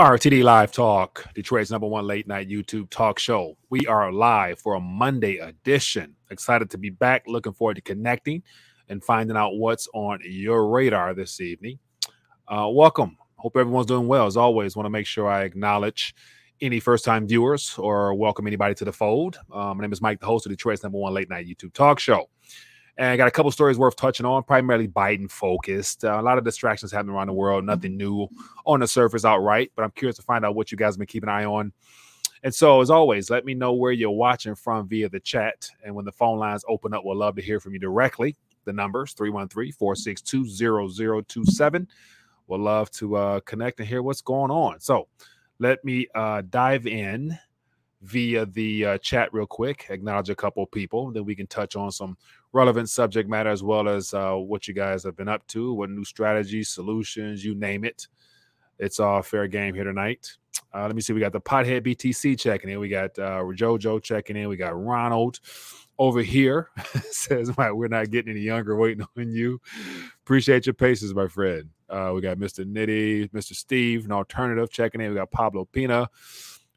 RTD Live Talk, Detroit's #1 late night YouTube talk show. We are live for a Monday edition. Excited to be back. Looking forward to connecting and finding out what's on your radar this evening. Welcome. Hope everyone's doing well. As always, want to make sure I acknowledge any first-time viewers or welcome anybody to the fold. My name is Mike, the host of Detroit's #1 late night YouTube talk show. And I got a couple stories worth touching on, primarily Biden-focused. A lot of distractions happening around the world, nothing new on the surface outright, but I'm curious to find out what you guys have been keeping an eye on. And so, as always, let me know where you're watching from via the chat. And when the phone lines open up, we'll love to hear from you directly. The numbers, 313-462-0027. We'll love to connect and hear what's going on. So let me dive in via the chat real quick, acknowledge a couple of people, then we can touch on some relevant subject matter as well as what you guys have been up to, what new strategies, solutions, you name it. It's all fair game here tonight. Let me see. We got the Pothead BTC checking in. We got JoJo checking in. We got Ronald over here. Says, Mike, we're not getting any younger waiting on you. Appreciate your patience, my friend. We got Mr. Nitty, Mr. Steve, an alternative checking in. We got Pablo Pina.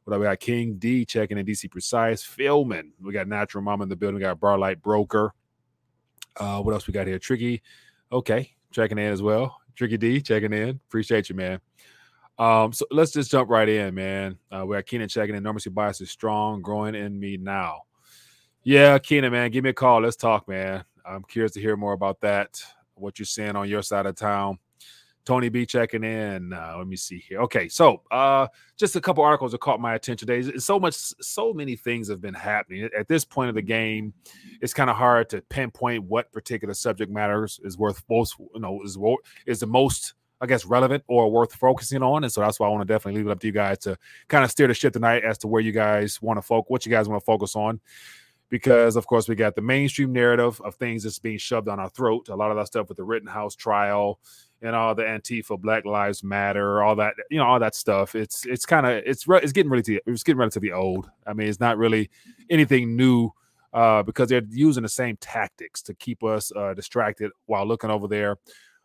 What up? We got King D checking in, DC Precise, Philman. We got Natural Mama in the building. We got Barlight Broker. What else we got here? Tricky. Okay. Checking in as well. Tricky D checking in. Appreciate you, man. So let's just jump right in, man. We got Keenan checking in. Normalcy bias is strong, growing in me now. Yeah, Keenan, man. Give me a call. Let's talk, man. I'm curious to hear more about that, what you're seeing on your side of town. Tony B checking in. Let me see here. Okay, so just a couple articles that caught my attention today. So many things have been happening. At this point of the game, it's kind of hard to pinpoint what particular subject matters is worth most, you know, is the most, I guess, relevant or worth focusing on. And so that's why I want to definitely leave it up to you guys to kind of steer the ship tonight as to where you guys want to focus, what you guys want to focus on. Because, of course, we got the mainstream narrative of things that's being shoved on our throat. A lot of that stuff with the Rittenhouse trial and all the Antifa, Black Lives Matter, all that, you know, all that stuff. It's getting relatively old. I mean, it's not really anything new because they're using the same tactics to keep us distracted while looking over there.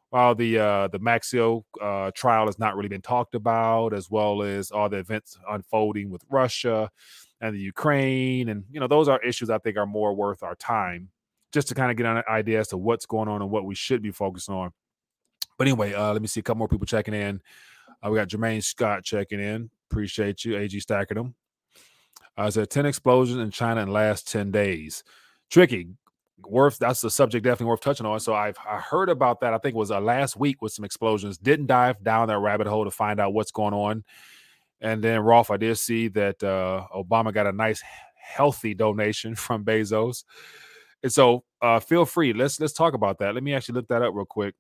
While the Maxwell trial has not really been talked about, as well as all the events unfolding with Russia and the Ukraine. And, you know, those are issues I think are more worth our time just to kind of get an idea as to what's going on and what we should be focusing on. But anyway, let me see a couple more people checking in. We got Jermaine Scott checking in. Appreciate you. AG Stackerdom. I said 10 explosions in China in the last 10 days. Tricky. That's the subject definitely worth touching on. So I heard about that. I think it was last week with some explosions. Didn't dive down that rabbit hole to find out what's going on. And then, Rolf, I did see that Obama got a nice, healthy donation from Bezos. And so feel free. Let's talk about that. Let me actually look that up real quick,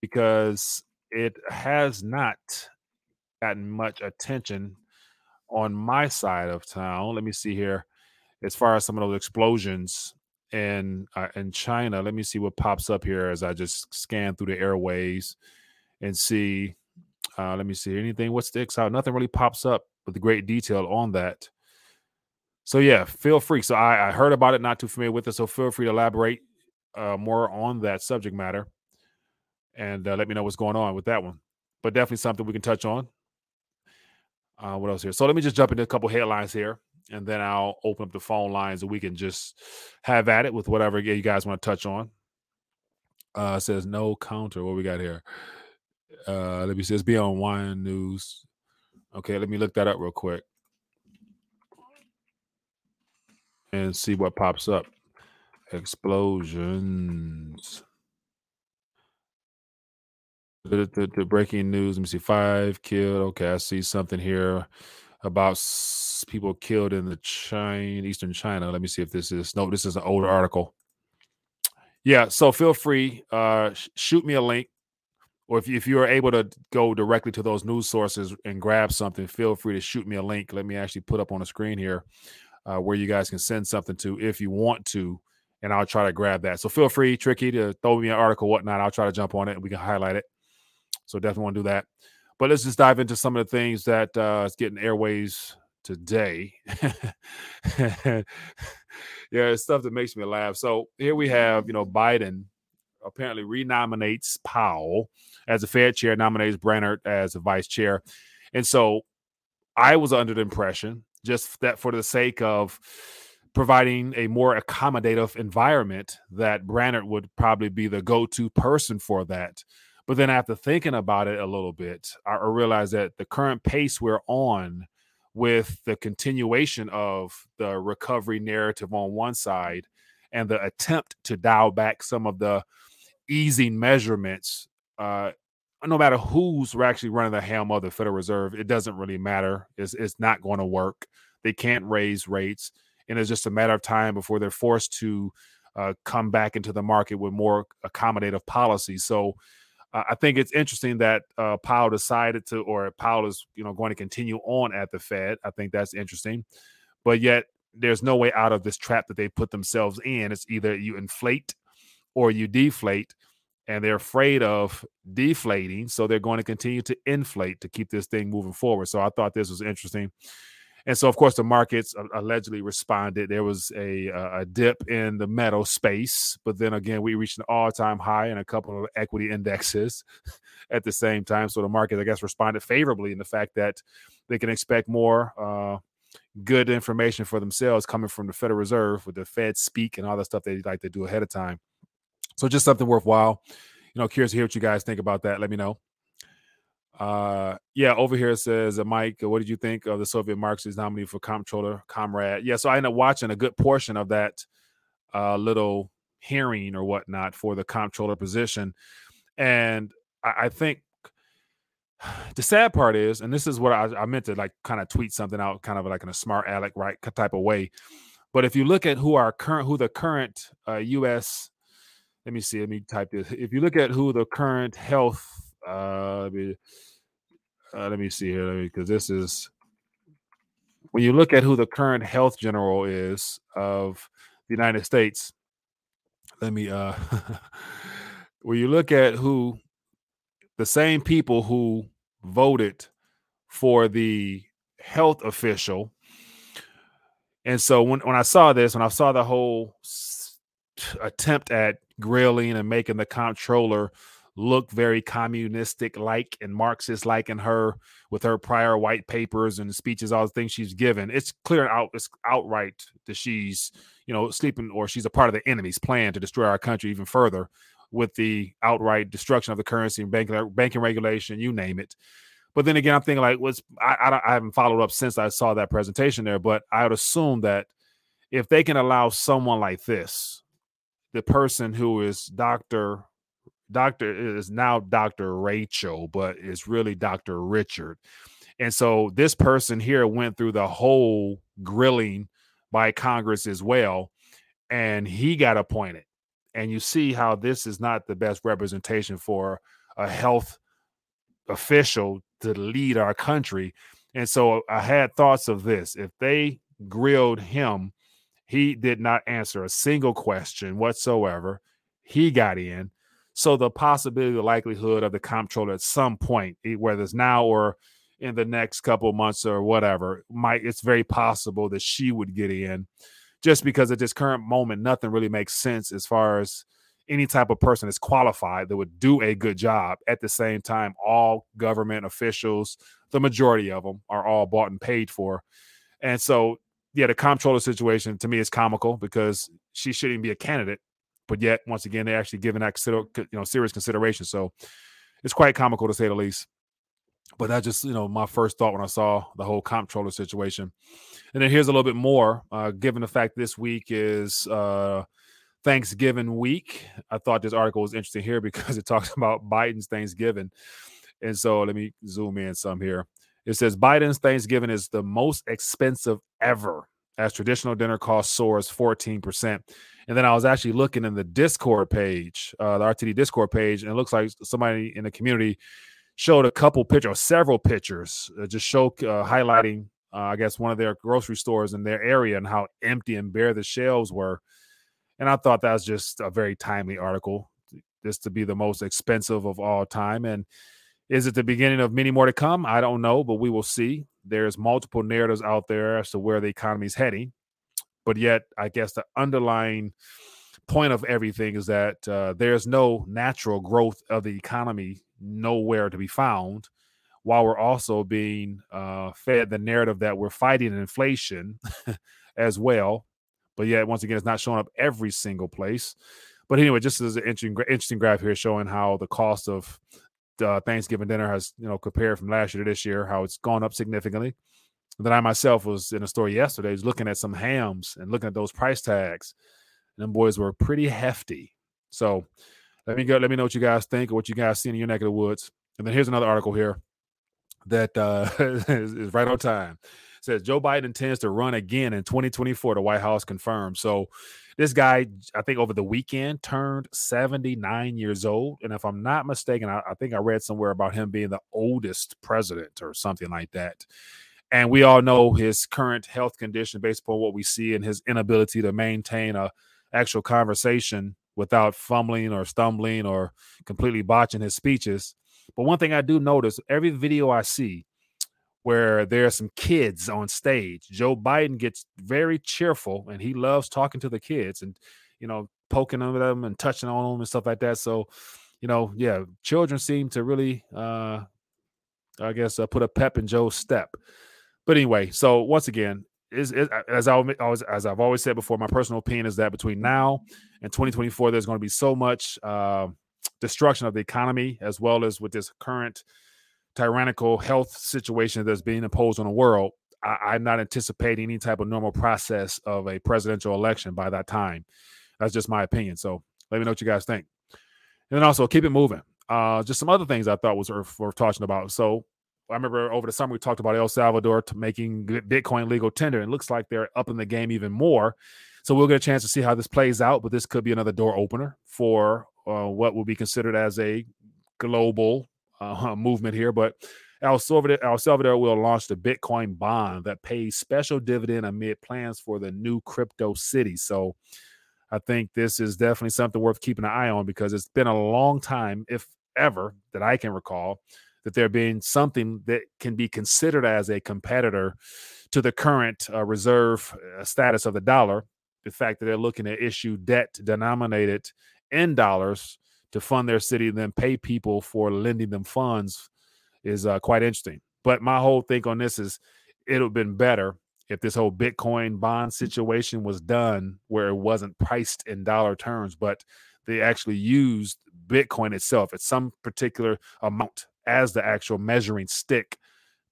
because it has not gotten much attention on my side of town. Let me see here. As far as some of those explosions in China, let me see what pops up here as I just scan through the airways and see. Let me see anything. What sticks out? Nothing really pops up with the great detail on that. So, yeah, feel free. So I heard about it, not too familiar with it. So feel free to elaborate more on that subject matter. And let me know what's going on with that one. But definitely something we can touch on. What else here? So let me just jump into a couple headlines here, and then I'll open up the phone lines and we can just have at it with whatever you guys want to touch on. It says no counter. What we got here? Let me see. It's beyond wine news. Okay, let me look that up real quick and see what pops up. Explosions. The breaking news. Let me see. 5 killed. Okay, I see something here about people killed in the eastern China. Let me see if this is this is an older article. Yeah. So feel free. Shoot me a link, or if you are able to go directly to those news sources and grab something, feel free to shoot me a link. Let me actually put up on the screen here where you guys can send something to if you want to, and I'll try to grab that. So feel free, Tricky, to throw me an article, whatnot. I'll try to jump on it and we can highlight it. So definitely want to do that. But let's just dive into some of the things that is getting airways today. Yeah, it's stuff that makes me laugh. So here we have, you know, Biden apparently renominates Powell as the Fed chair, nominates Brannert as the vice chair. And so I was under the impression just that for the sake of providing a more accommodative environment, that Brannert would probably be the go-to person for that. But then after thinking about it a little bit, I realized that the current pace we're on with the continuation of the recovery narrative on one side and the attempt to dial back some of the easing measurements, no matter who's actually running the helm of the Federal Reserve, it doesn't really matter. It's not going to work. They can't raise rates. And it's just a matter of time before they're forced to come back into the market with more accommodative policy. So I think it's interesting that Powell decided to, or Powell is, going to continue on at the Fed. I think that's interesting. But yet there's no way out of this trap that they put themselves in. It's either you inflate or you deflate, and they're afraid of deflating. So they're going to continue to inflate to keep this thing moving forward. So I thought this was interesting. And so, of course, the markets allegedly responded. There was a dip in the metal space, but then again, we reached an all-time high in a couple of equity indexes at the same time. So the market, I guess, responded favorably in the fact that they can expect more good information for themselves coming from the Federal Reserve with the Fed speak and all that stuff they like to do ahead of time. So just something worthwhile. Curious to hear what you guys think about that. Let me know. Over here it says, Mike, what did you think of the Soviet Marxist nominee for comptroller, comrade? Yeah, so I ended up watching a good portion of that little hearing or whatnot for the comptroller position. And I think the sad part is, and this is what I meant to kind of tweet something out, kind of like in a smart aleck, right, type of way. But if you look at who the current U.S., let me type this. If you look at who the current health let me see here, because this is when you look at who the current health general is of the United States. When you look at who the same people who voted for the health official. And so when I saw this, when I saw the whole attempt at grilling and making the comptroller look very communistic like and Marxist like in her, with her prior white papers and speeches, all the things she's given, it's clear and it's outright that she's sleeping, or she's a part of the enemy's plan to destroy our country even further with the outright destruction of the currency and banking regulation, you name it. But then again, I'm thinking I haven't followed up since I saw that presentation there, but I would assume that if they can allow someone like this, the person who is Doctor is now Dr. Rachel, but it's really Dr. Richard. And so this person here went through the whole grilling by Congress as well, and he got appointed. And you see how this is not the best representation for a health official to lead our country. And so I had thoughts of this. If they grilled him, he did not answer a single question whatsoever. He got in. So the possibility, the likelihood of the comptroller at some point, whether it's now or in the next couple of months or whatever, it's very possible that she would get in, just because at this current moment, nothing really makes sense as far as any type of person is qualified that would do a good job. At the same time, all government officials, the majority of them, are all bought and paid for. And so, the comptroller situation to me is comical, because she shouldn't be a candidate. But yet, once again, they're actually giving that serious consideration. So it's quite comical, to say the least. But that's just, my first thought when I saw the whole comptroller situation. And then here's a little bit more. Given the fact this week is Thanksgiving week, I thought this article was interesting here because it talks about Biden's Thanksgiving. And so let me zoom in some here. It says Biden's Thanksgiving is the most expensive ever, as traditional dinner cost soars 14%. And then I was actually looking in the Discord page, the RTD Discord page, and it looks like somebody in the community showed a couple pictures, or several pictures, just show highlighting, I guess, one of their grocery stores in their area and how empty and bare the shelves were. And I thought that was just a very timely article, just to be the most expensive of all time. And is it the beginning of many more to come? I don't know, but we will see. There's multiple narratives out there as to where the economy is heading. But yet, I guess the underlying point of everything is that there's no natural growth of the economy nowhere to be found. while we're also being fed the narrative that we're fighting inflation as well. But yet, once again, it's not showing up every single place. But anyway, just as an interesting graph here showing how the cost of Thanksgiving dinner has, you know, compared from last year to this year, how it's gone up significantly. And then I myself was in a store yesterday, was looking at some hams and looking at those price tags. And them boys were pretty hefty. So let me go. Let me know what you guys think or what you guys see in your neck of the woods. And then here's another article here that is right on time. It says Joe Biden intends to run again in 2024. The White House confirmed. So this guy, I think over the weekend, turned 79 years old. And if I'm not mistaken, I think I read somewhere about him being the oldest president or something like that. And we all know his current health condition based upon what we see and his inability to maintain a actual conversation without fumbling or stumbling or completely botching his speeches. But one thing I do notice, every video I see where there are some kids on stage, Joe Biden gets very cheerful and he loves talking to the kids and, you know, poking at them and touching on them and stuff like that. So, you know, yeah, children seem to really, put a pep in Joe's step. But anyway, so once again, as I've always said before, my personal opinion is that between now and 2024, there's going to be so much destruction of the economy, as well as with this current tyrannical health situation that's being imposed on the world. I'm not anticipating any type of normal process of a presidential election by that time. That's just my opinion. So let me know what you guys think. And then also keep it moving. Just some other things I thought was worth talking about. So I remember over the summer, we talked about El Salvador making Bitcoin legal tender. It looks like they're upping the game even more. So we'll get a chance to see how this plays out, but this could be another door opener for what will be considered as a global movement here. But El Salvador will launch the Bitcoin bond that pays special dividend amid plans for the new crypto city. So I think this is definitely something worth keeping an eye on because it's been a long time, if ever, that I can recall, that there being something that can be considered as a competitor to the current reserve status of the dollar. The fact that they're looking to issue debt denominated in dollars to fund their city and then pay people for lending them funds is quite interesting. But my whole thing on this is it would have been better if this whole Bitcoin bond situation was done where it wasn't priced in dollar terms, but they actually used Bitcoin itself at some particular amount as the actual measuring stick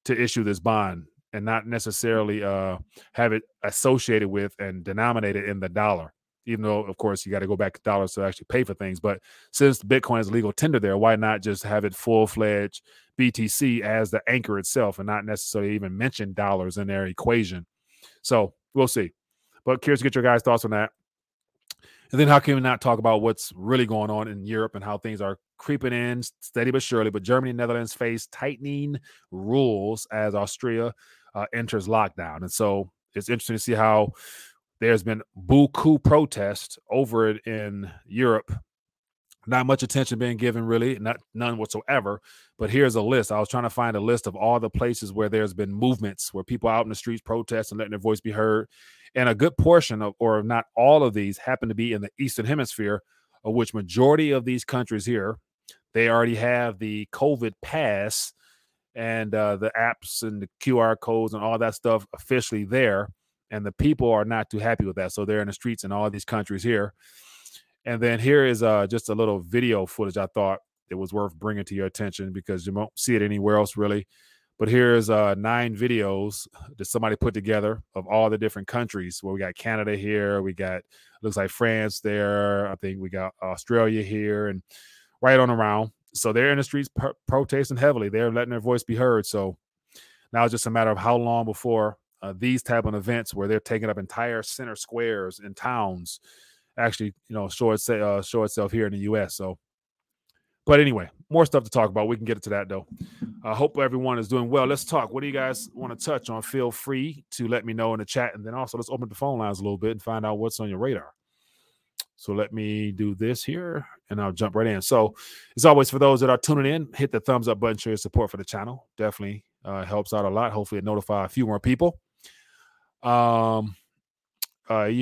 to issue this bond and not necessarily have it associated with and denominated in the dollar, even though, of course, you got to go back to dollars to actually pay for things. But since Bitcoin is legal tender there, why not just have it full-fledged BTC as the anchor itself and not necessarily even mention dollars in their equation? So we'll see. But curious to get your guys' thoughts on that. And then how can we not talk about what's really going on in Europe and how things are creeping in steady but surely? But Germany and Netherlands face tightening rules as Austria enters lockdown. And so it's interesting to see how there's been beaucoup protests over it in Europe. Not much attention being given, really, none whatsoever. But here's a list. I was trying to find a list of all the places where there's been movements, where people out in the streets protest and letting their voice be heard. And a good portion of, or not all of these, happen to be in the Eastern Hemisphere, of which majority of these countries here, they already have the COVID pass and the apps and the QR codes and all that stuff officially there. And the people are not too happy with that. So they're in the streets in all these countries here. And then here is just a little video footage I thought it was worth bringing to your attention because you won't see it anywhere else, really. But here's 9 videos that somebody put together of all the different countries where we got Canada here. We got, looks like France there. I think we got Australia here and right on around. So they're in the streets protesting heavily. They're letting their voice be heard. So now it's just a matter of how long before these type of events where they're taking up entire center squares and towns actually, you know, show itself here in the U.S. So, but anyway, more stuff to talk about. We can get into that though. I hope everyone is doing well. Let's talk. What do you guys want to touch on? Feel free to let me know in the chat, and then also let's open the phone lines a little bit and find out what's on your radar. So let me do this here, and I'll jump right in. So, as always, for those that are tuning in, hit the thumbs up button, show your support for the channel. Definitely helps out a lot. Hopefully, it notifies a few more people. You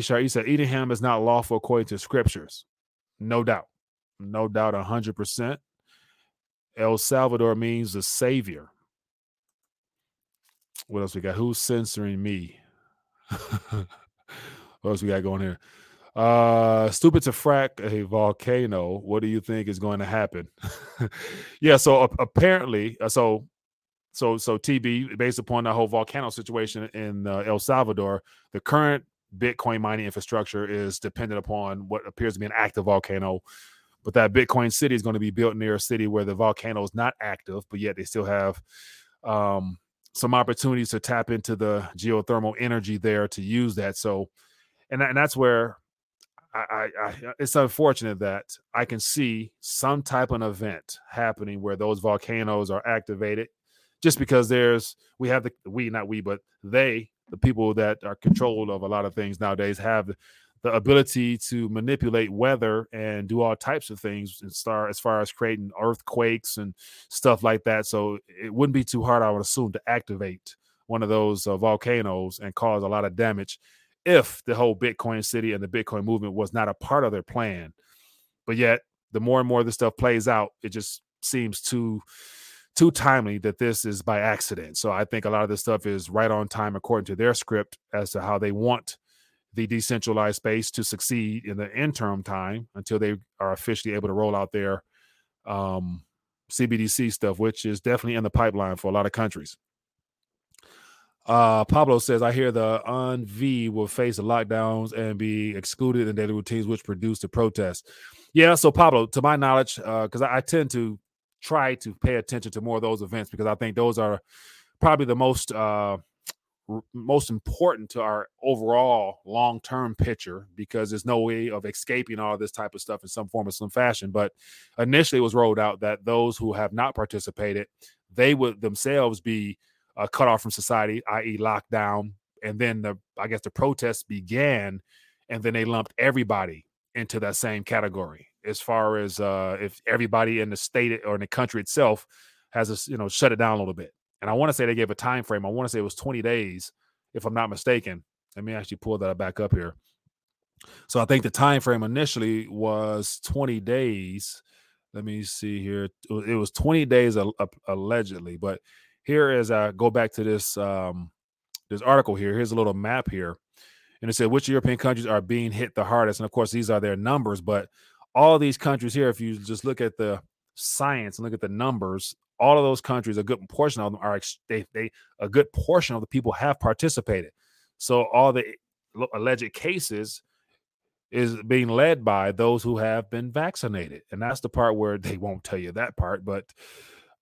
said eating ham is not lawful according to scriptures. No doubt, 100%. El Salvador means the savior. What else we got? Who's censoring me? What else we got going here? Stupid to frack a volcano. What do you think is going to happen? Yeah. So apparently, so TB, based upon that whole volcano situation in El Salvador, the current Bitcoin mining infrastructure is dependent upon what appears to be an active volcano. But that Bitcoin city is going to be built near a city where the volcano is not active, but yet they still have some opportunities to tap into the geothermal energy there to use that. So, and that's where it's unfortunate that I can see some type of event happening where those volcanoes are activated, just because the people that are controlled of a lot of things nowadays have the ability to manipulate weather and do all types of things and start as far as creating earthquakes and stuff like that. So it wouldn't be too hard, I would assume, to activate one of those volcanoes and cause a lot of damage if the whole Bitcoin city and the Bitcoin movement was not a part of their plan. But yet the more and more this stuff plays out, it just seems too timely that this is by accident. So I think a lot of this stuff is right on time according to their script as to how they want the decentralized space to succeed in the interim time until they are officially able to roll out their CBDC stuff, which is definitely in the pipeline for a lot of countries. Pablo says, I hear the UNV will face the lockdowns and be excluded in daily routines, which produced the protests. Yeah. So Pablo, to my knowledge, cause I tend to try to pay attention to more of those events because I think those are probably the most important to our overall long-term picture, because there's no way of escaping all this type of stuff in some form or some fashion. But initially it was rolled out that those who have not participated, they would themselves be cut off from society, i.e. lockdown. And then the protests began, and then they lumped everybody into that same category as far as if everybody in the state or in the country itself has shut it down a little bit. And I want to say they gave a time frame. I want to say it was 20 days, if I'm not mistaken. Let me actually pull that back up here. So I think the time frame initially was 20 days. Let me see here. It was 20 days allegedly. But here is I go back to this this article here. Here's a little map here. And it said which European countries are being hit the hardest. And, of course, these are their numbers. But all these countries here, if you just look at the science and look at the numbers, all of those countries, a good portion of the people have participated. So all the alleged cases is being led by those who have been vaccinated. And that's the part where they won't tell you that part. But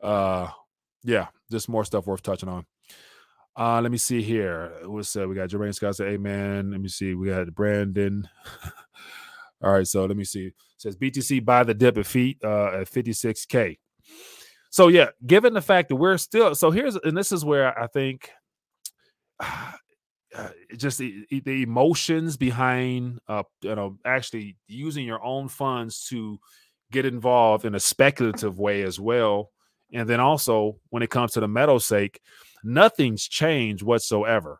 yeah, just more stuff worth touching on. Let me see here. What's we got Jermaine Scott said, amen. Let me see. We got Brandon. All right. So let me see. It says BTC buy the dip at 56K. So, yeah, given the fact that we're still this is where I think just the emotions behind, actually using your own funds to get involved in a speculative way as well. And then also when it comes to the metal's sake, nothing's changed whatsoever.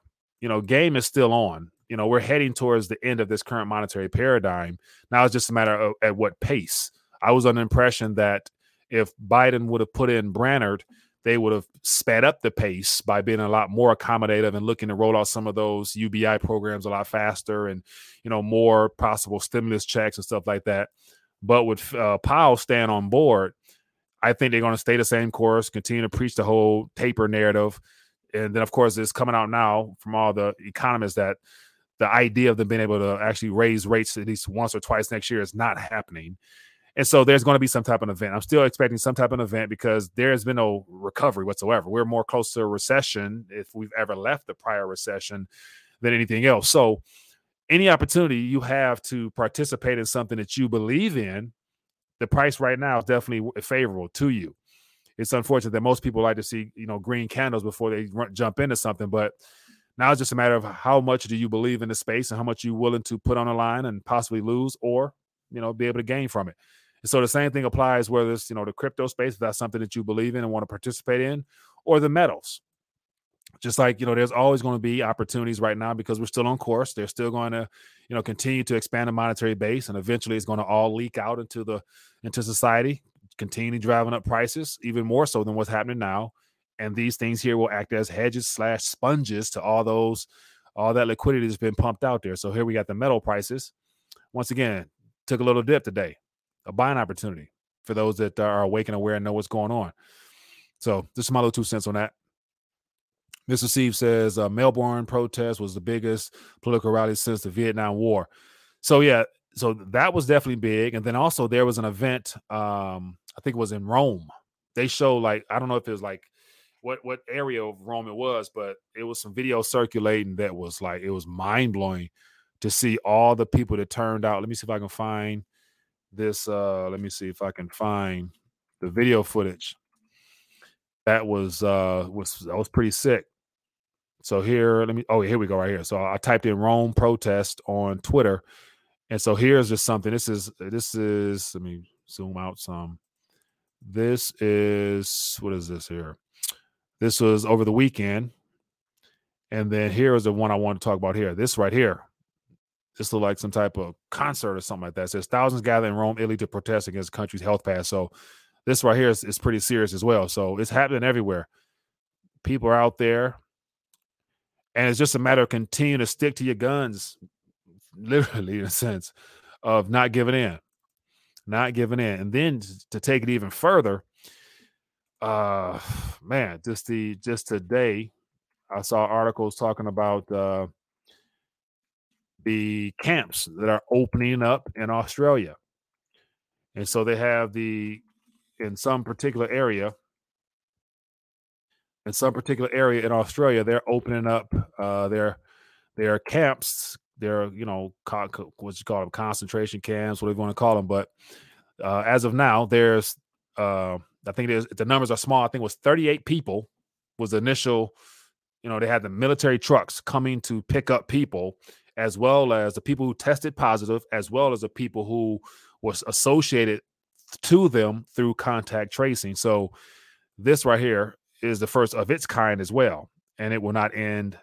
Game is still on. We're heading towards the end of this current monetary paradigm. Now it's just a matter of at what pace. I was under the impression that if Biden would have put in Brannert, they would have sped up the pace by being a lot more accommodative and looking to roll out some of those UBI programs a lot faster and, more possible stimulus checks and stuff like that. But with Powell staying on board, I think they're going to stay the same course, continue to preach the whole taper narrative. And then, of course, it's coming out now from all the economists that the idea of them being able to actually raise rates at least once or twice next year is not happening. And so there's going to be some type of event. I'm still expecting some type of event because there has been no recovery whatsoever. We're more close to a recession, if we've ever left the prior recession, than anything else. So any opportunity you have to participate in something that you believe in, the price right now is definitely favorable to you. It's unfortunate that most people like to see, green candles before they jump into something. But now it's just a matter of how much do you believe in the space and how much you're willing to put on the line and possibly lose or, be able to gain from it. So the same thing applies whether it's, the crypto space, if that's something that you believe in and want to participate in, or the metals. Just like, there's always going to be opportunities right now because we're still on course. They're still going to, continue to expand the monetary base, and eventually it's going to all leak out into society, continue driving up prices even more so than what's happening now. And these things here will act as hedges / sponges to all that liquidity that's been pumped out there. So here we got the metal prices. Once again, took a little dip today, a buying opportunity for those that are awake and aware and know what's going on. So this is my little 2 cents on that. Mr. Steve says Melbourne protest was the biggest political rally since the Vietnam War. So, yeah, so that was definitely big. And then also there was an event, I think it was in Rome. They showed I don't know if it was what area of Rome it was, but it was some video circulating that was it was mind blowing to see all the people that turned out. Let me see if I can find this. Let me see if I can find the video footage. That was pretty sick. So here we go right here. So I typed in Rome protest on Twitter. And so here's just something. This is, let me zoom out some. This is, what is this here? This was over the weekend. And then here is the one I want to talk about here. This right here. This looked like some type of concert or something like that. It says thousands gather in Rome, Italy to protest against the country's health pass. So this right here is pretty serious as well. So it's happening everywhere. People are out there. And it's just a matter of continuing to stick to your guns, literally, in a sense, of not giving in. Not giving in. And then to take it even further, man, just today, I saw articles talking about the camps that are opening up in Australia. And so they have in some particular area in Australia, they're opening up their camps, their, what you call them, concentration camps, whatever you want to call them. But as of now, there's, I think the numbers are small. I think it was 38 people was the initial, they had the military trucks coming to pick up people, as well as the people who tested positive, as well as the people who was associated to them through contact tracing. So this right here is the first of its kind as well. And it will not end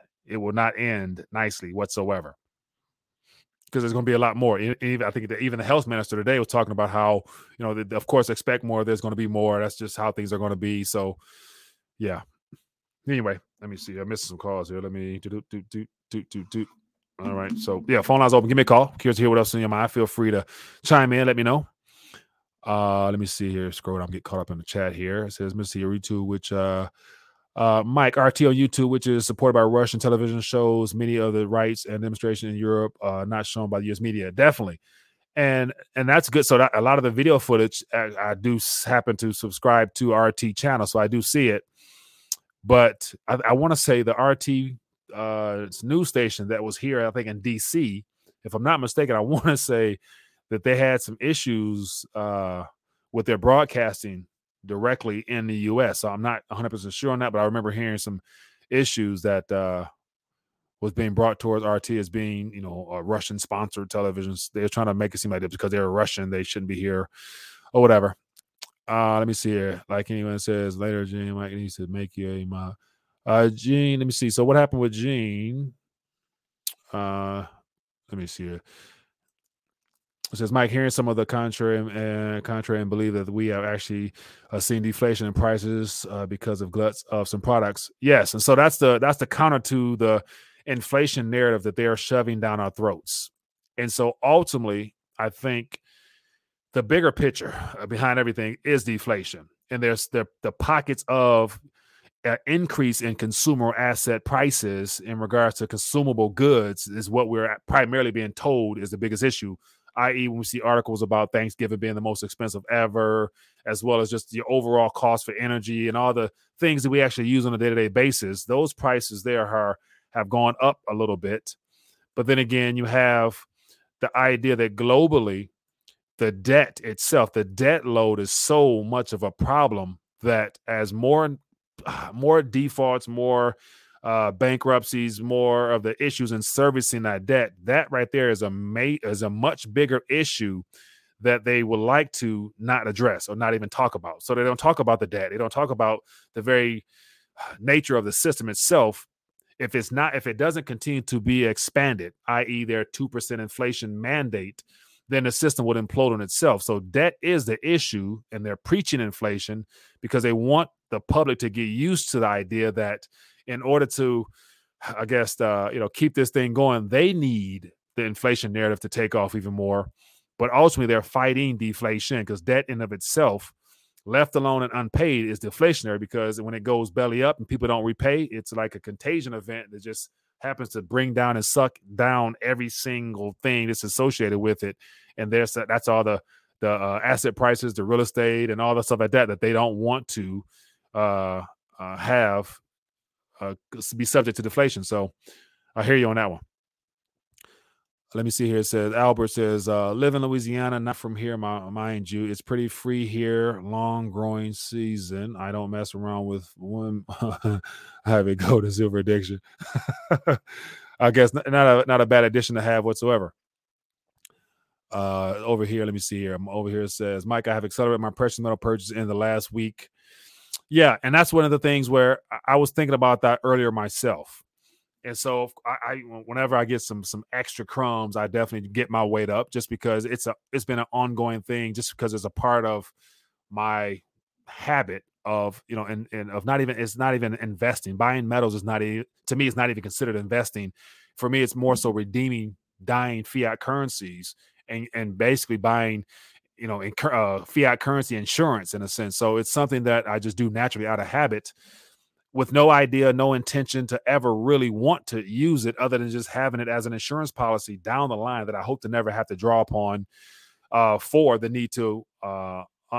nicely whatsoever. Because there's going to be a lot more. I think that even the health minister today was talking about how, of course, expect more. There's going to be more. That's just how things are going to be. So, yeah. Anyway, let me see. I missed some calls here. Let me do. All right. So, yeah, phone lines open. Give me a call. Curious to hear what else is in your mind. Feel free to chime in. Let me know. Let me see here. Scroll down. Get caught up in the chat here. It says, Mr. Yuritu, which Mike RT on YouTube, which is supported by Russian television shows, many of the rights and demonstration in Europe not shown by the U.S. media. Definitely. And that's good. So that, a lot of the video footage, I do happen to subscribe to RT channel, so I do see it. But I want to say the RT news station that was here, I think in D.C., if I'm not mistaken, I want to say that they had some issues with their broadcasting directly in the U.S. So I'm not 100% sure on that, but I remember hearing some issues that was being brought towards RT as being, a Russian-sponsored television. They're trying to make it seem like that because they're Russian, they shouldn't be here or whatever. Let me see here. Like anyone says later, Gene, Mike needs to make you a mob. Gene, let me see. So what happened with Gene? Let me see here. It says, Mike, hearing some of the contrary and believe that we have actually seen deflation in prices because of gluts of some products. Yes. And so that's the counter to the inflation narrative that they are shoving down our throats. And so ultimately, I think the bigger picture behind everything is deflation. And there's the pockets of increase in consumer asset prices in regards to consumable goods is what we're primarily being told is the biggest issue. I.e., when we see articles about Thanksgiving being the most expensive ever, as well as just the overall cost for energy and all the things that we actually use on a day-to-day basis, those prices there have gone up a little bit. But then again, you have the idea that globally, the debt itself, the debt load is so much of a problem that as more defaults, more bankruptcies, more of the issues in servicing that debt, that right there is a much bigger issue that they would like to not address or not even talk about. So they don't talk about the debt. They don't talk about the very nature of the system itself. If it doesn't continue to be expanded, i.e. their 2% inflation mandate, then the system would implode on itself. So debt is the issue, and they're preaching inflation because they want the public to get used to the idea that in order to, I guess, keep this thing going, they need the inflation narrative to take off even more. But ultimately, they're fighting deflation because that in of itself, left alone and unpaid, is deflationary, because when it goes belly up and people don't repay, it's like a contagion event that just happens to bring down and suck down every single thing that's associated with it. And that's all the asset prices, the real estate, and all the stuff like that they don't want to have be subject to deflation. So I hear you on that one. Let me see here. It says, Albert says, live in Louisiana, not from here, mind you. It's pretty free here, long growing season. I don't mess around with one. I have a go to silver addiction. I guess not a bad addition to have whatsoever. Over here, let me see here. Over here it says, Mike, I have accelerated my precious metal purchase in the last week. Yeah, and that's one of the things where I was thinking about that earlier myself. And so I whenever I get some extra crumbs, I definitely get my weight up, just because it's been an ongoing thing, just because it's a part of my habit of, and of not even, it's not even investing. Buying metals is not, to me, it's not even considered investing. For me, it's more so redeeming dying fiat currencies and basically buying, fiat currency insurance in a sense. So it's something that I just do naturally out of habit, with no idea, no intention to ever really want to use it, other than just having it as an insurance policy down the line that I hope to never have to draw upon for the need to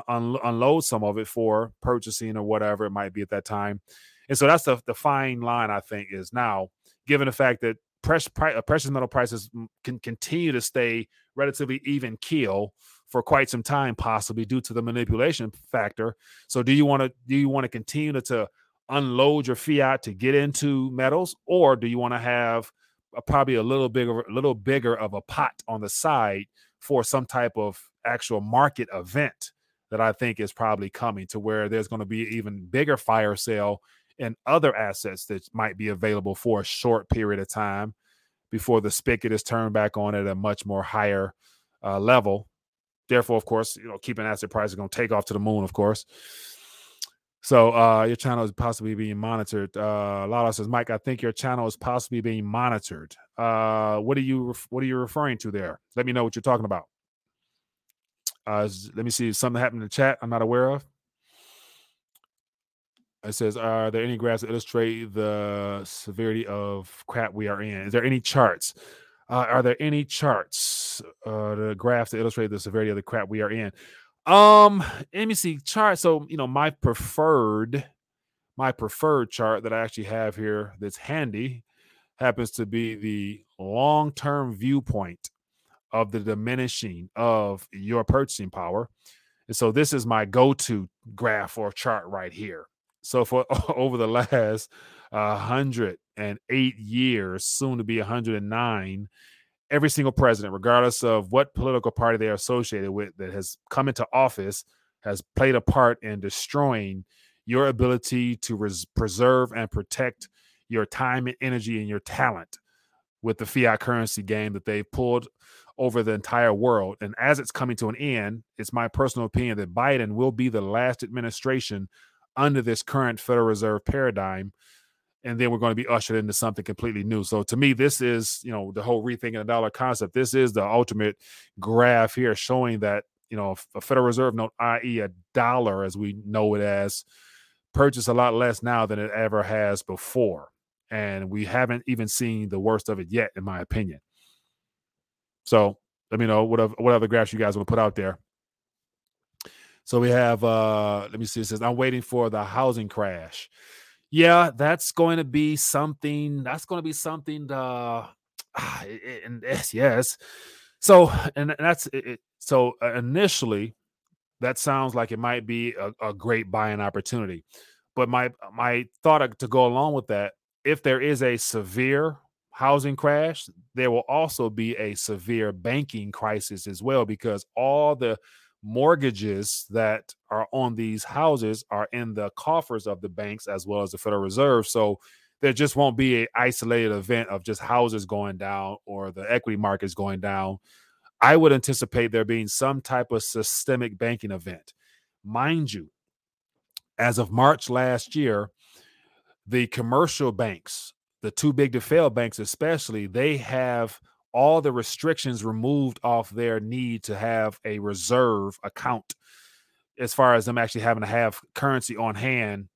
unload some of it for purchasing or whatever it might be at that time. And so that's the fine line, I think, is now, given the fact that precious metal prices can continue to stay relatively even keel for quite some time, possibly due to the manipulation factor. So do you want to continue to unload your fiat to get into metals, or do you want to have a little bigger of a pot on the side for some type of actual market event that I think is probably coming, to where there's going to be even bigger fire sale and other assets that might be available for a short period of time before the spigot is turned back on at a much more higher level. Therefore, of course, keeping asset prices going to take off to the moon, of course. So your channel is possibly being monitored. Lala says, Mike, I think your channel is possibly being monitored. What are you referring to there? Let me know what you're talking about. Let me see if something happened in the chat I'm not aware of. It says, are there any graphs that illustrate the severity of crap we are in? Is there any charts? Are there any charts? The graphs that illustrate the severity of the crap we are in. Let me see chart. So, my preferred chart that I actually have here that's handy happens to be the long-term viewpoint of the diminishing of your purchasing power. And so this is my go-to graph or chart right here. So for over the last 108 years, soon to be 109, every single president, regardless of what political party they are associated with, that has come into office, has played a part in destroying your ability to preserve and protect your time and energy and your talent with the fiat currency game that they pulled over the entire world. And as it's coming to an end, it's my personal opinion that Biden will be the last administration under this current Federal Reserve paradigm. And then we're going to be ushered into something completely new. So to me, this is, the whole rethinking the dollar concept. This is the ultimate graph here, showing that, a Federal Reserve note, i.e. a dollar as we know it as, purchased a lot less now than it ever has before. And we haven't even seen the worst of it yet, in my opinion. So let me know what other graphs you guys want to put out there. So we have, let me see, it says, I'm waiting for the housing crash. Yeah, that's going to be something. Yes. So, so initially, that sounds like it might be a great buying opportunity. But my thought to go along with that, if there is a severe housing crash, there will also be a severe banking crisis as well, because all the mortgages that are on these houses are in the coffers of the banks as well as the Federal Reserve. So there just won't be an isolated event of just houses going down or the equity markets going down. I would anticipate there being some type of systemic banking event. Mind you, as of March last year, the commercial banks, the too big to fail banks especially, they have all the restrictions removed off their need to have a reserve account as far as them actually having to have currency on hand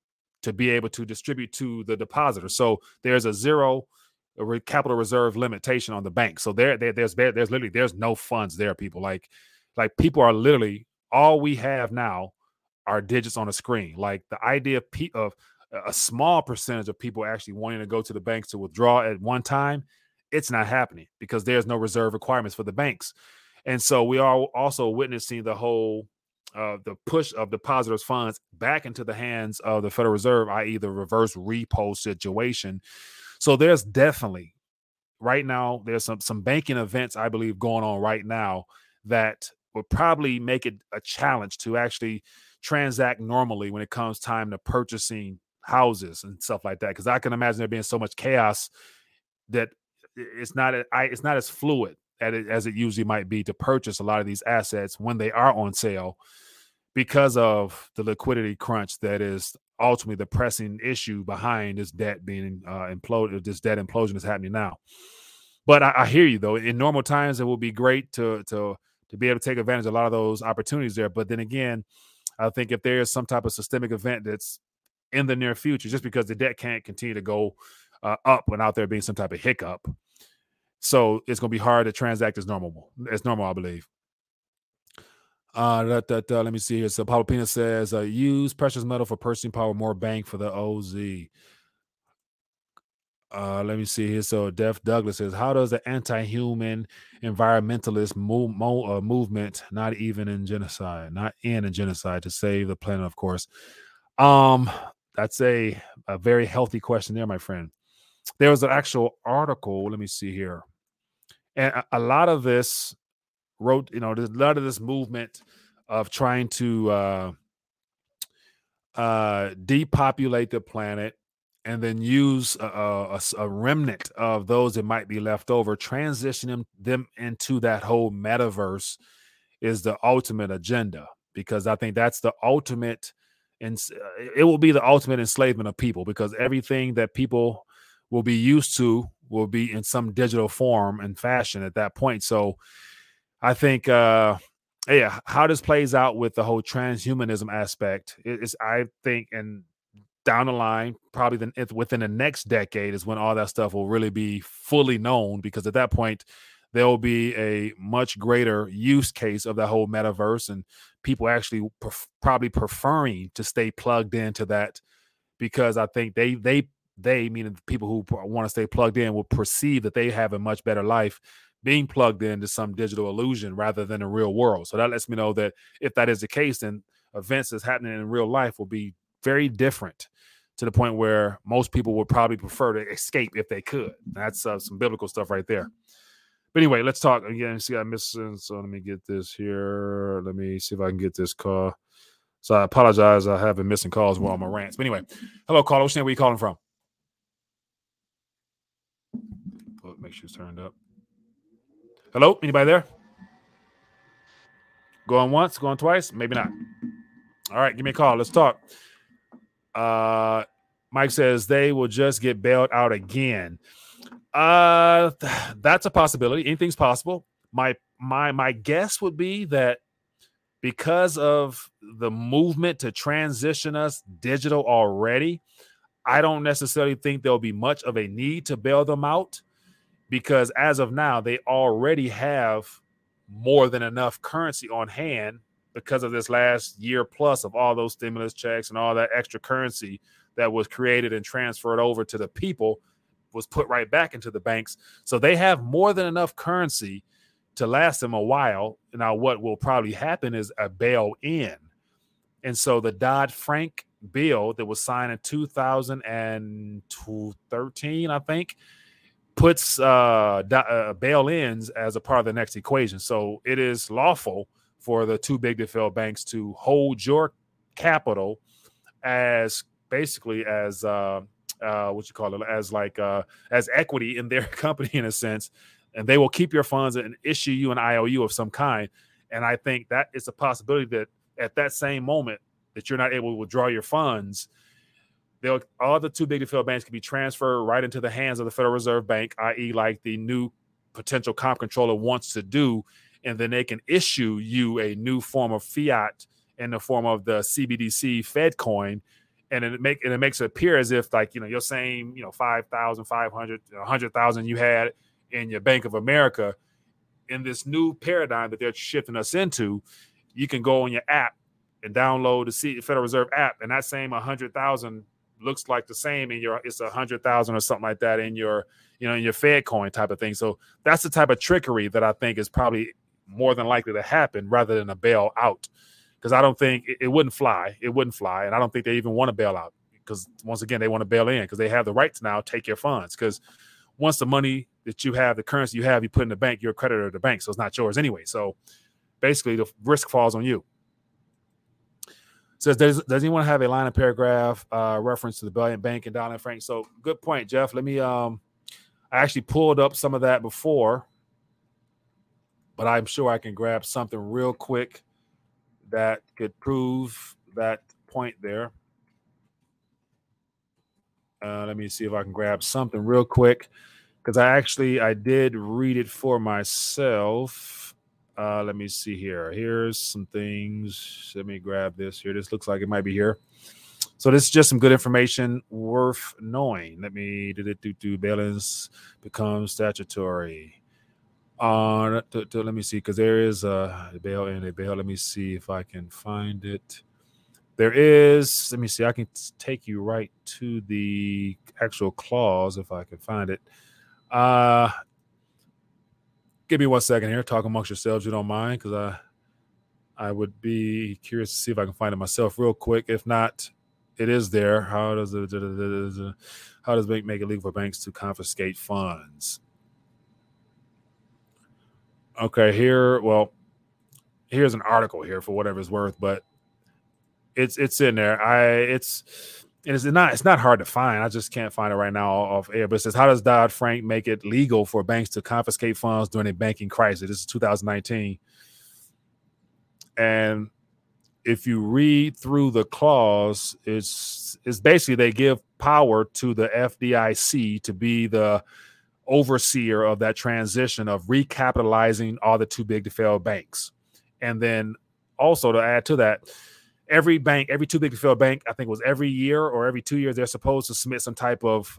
to be able to distribute to the depositor. So there's a zero capital reserve limitation on the bank. So there's literally, there's no funds there, people. Like people are literally, all we have now are digits on a screen. Like the idea of a small percentage of people actually wanting to go to the banks to withdraw at one time, it's not happening because there's no reserve requirements for the banks. And so we are also witnessing the whole the push of depositors' funds back into the hands of the Federal Reserve, i.e. the reverse repo situation. So there's definitely, right now, there's some banking events, I believe, going on right now that would probably make it a challenge to actually transact normally when it comes time to purchasing houses and stuff like that, because I can imagine there being so much chaos that it's not as fluid as it usually might be to purchase a lot of these assets when they are on sale because of the liquidity crunch that is ultimately the pressing issue behind this debt being imploded. This debt implosion is happening now. But I hear you, though. In normal times, it will be great to be able to take advantage of a lot of those opportunities there. But then again, I think if there is some type of systemic event that's in the near future, just because the debt can't continue to go up without there being some type of hiccup. So it's going to be hard to transact as normal. As normal, I believe. Let me see here. So Pablo Pina says, use precious metal for purchasing power, more bang for the OZ. Let me see here. So Def Douglas says, how does the anti-human environmentalist movement not even in genocide, not in a genocide to save the planet, of course? That's a very healthy question there, my friend. There was an actual article. Let me see here. And a lot of this there's a lot of this movement of trying to depopulate the planet and then use a remnant of those that might be left over, transition them into that whole metaverse is the ultimate agenda, because I think that's the ultimate. And it will be the ultimate enslavement of people, because everything that people will be used to will be in some digital form and fashion at that point. So I think, how this plays out with the whole transhumanism aspect is, I think, and down the line, probably within the next decade is when all that stuff will really be fully known, because at that point, there will be a much greater use case of the whole metaverse and people actually probably preferring to stay plugged into that, because I think they meaning the people who want to stay plugged in, will perceive that they have a much better life being plugged into some digital illusion rather than the real world. So that lets me know that if that is the case, then events that's happening in real life will be very different, to the point where most people would probably prefer to escape if they could. That's some biblical stuff right there. But anyway, let's talk again. See, I'm missing. So let me get this here. Let me see if I can get this call. So I apologize. I have been missing calls while I'm on my rants. But anyway, hello, caller. Which name were you calling from? Oh, make sure it's turned up. Hello, anybody there? Going once, going twice, maybe not. All right, give me a call. Let's talk. Mike says they will just get bailed out again. That's a possibility. Anything's possible. My guess would be that because of the movement to transition us digital already, I don't necessarily think there'll be much of a need to bail them out, because as of now, they already have more than enough currency on hand because of this last year plus of all those stimulus checks and all that extra currency that was created and transferred over to the people, was put right back into the banks. So they have more than enough currency to last them a while. Now, what will probably happen is a bail-in. And so the Dodd-Frank bill that was signed in 2013, I think, puts bail-ins as a part of the next equation. So it is lawful for the too big to fail banks to hold your capital as basically as as equity in their company, in a sense, and they will keep your funds and issue you an IOU of some kind. And I think that it's a possibility that at that same moment, that you're not able to withdraw your funds, all the too big to fail banks can be transferred right into the hands of the Federal Reserve Bank, i.e. like the new potential comp controller wants to do. And then they can issue you a new form of fiat in the form of the CBDC Fed coin. And it makes it appear as if, like, you know, your same, you know, 5,000, 500, 100,000 you had in your Bank of America, in this new paradigm that they're shifting us into, you can go on your app and download the Federal Reserve app, and that same 100,000 looks like the same in your, it's 100,000 or something like that in your, you know, in your Fed coin type of thing. So that's the type of trickery that I think is probably more than likely to happen rather than a bail out. Because I don't think it wouldn't fly. It wouldn't fly. And I don't think they even want to bail out, because once again, they want to bail in because they have the right to now take your funds. Because once the money that you have, the currency you have, you put in the bank, you're a creditor of the bank. So it's not yours anyway. So basically the risk falls on you. Says, does anyone have a line of paragraph reference to the Belgian bank and Dodd-Frank? So good point, Jeff. Let me, I actually pulled up some of that before, but I'm sure I can grab something real quick that could prove that point there. Let me see if I can grab something real quick, because I did read it for myself. Let me see here. Here's some things. Let me grab this here. This looks like it might be here. So this is just some good information worth knowing. Let me do balance becomes statutory. Let me see, because there is a bail and a bail. Let me see if I can find it. There is, let me see, I can take you right to the actual clause if I can find it. Give me 1 second here. Talk amongst yourselves, you don't mind, because I would be curious to see if I can find it myself real quick. If not, it is there. How does bank make it legal for banks to confiscate funds? Okay, here, well, here's an article here for whatever it's worth, but it's in there. It's not hard to find. I just can't find it right now off air. But it says, how does Dodd-Frank make it legal for banks to confiscate funds during a banking crisis? This is 2019. And if you read through the clause, it's basically they give power to the FDIC to be the overseer of that transition of recapitalizing all the too big to fail banks. And then also to add to that, every too big to fail bank, I think it was every year or every 2 years, they're supposed to submit some type of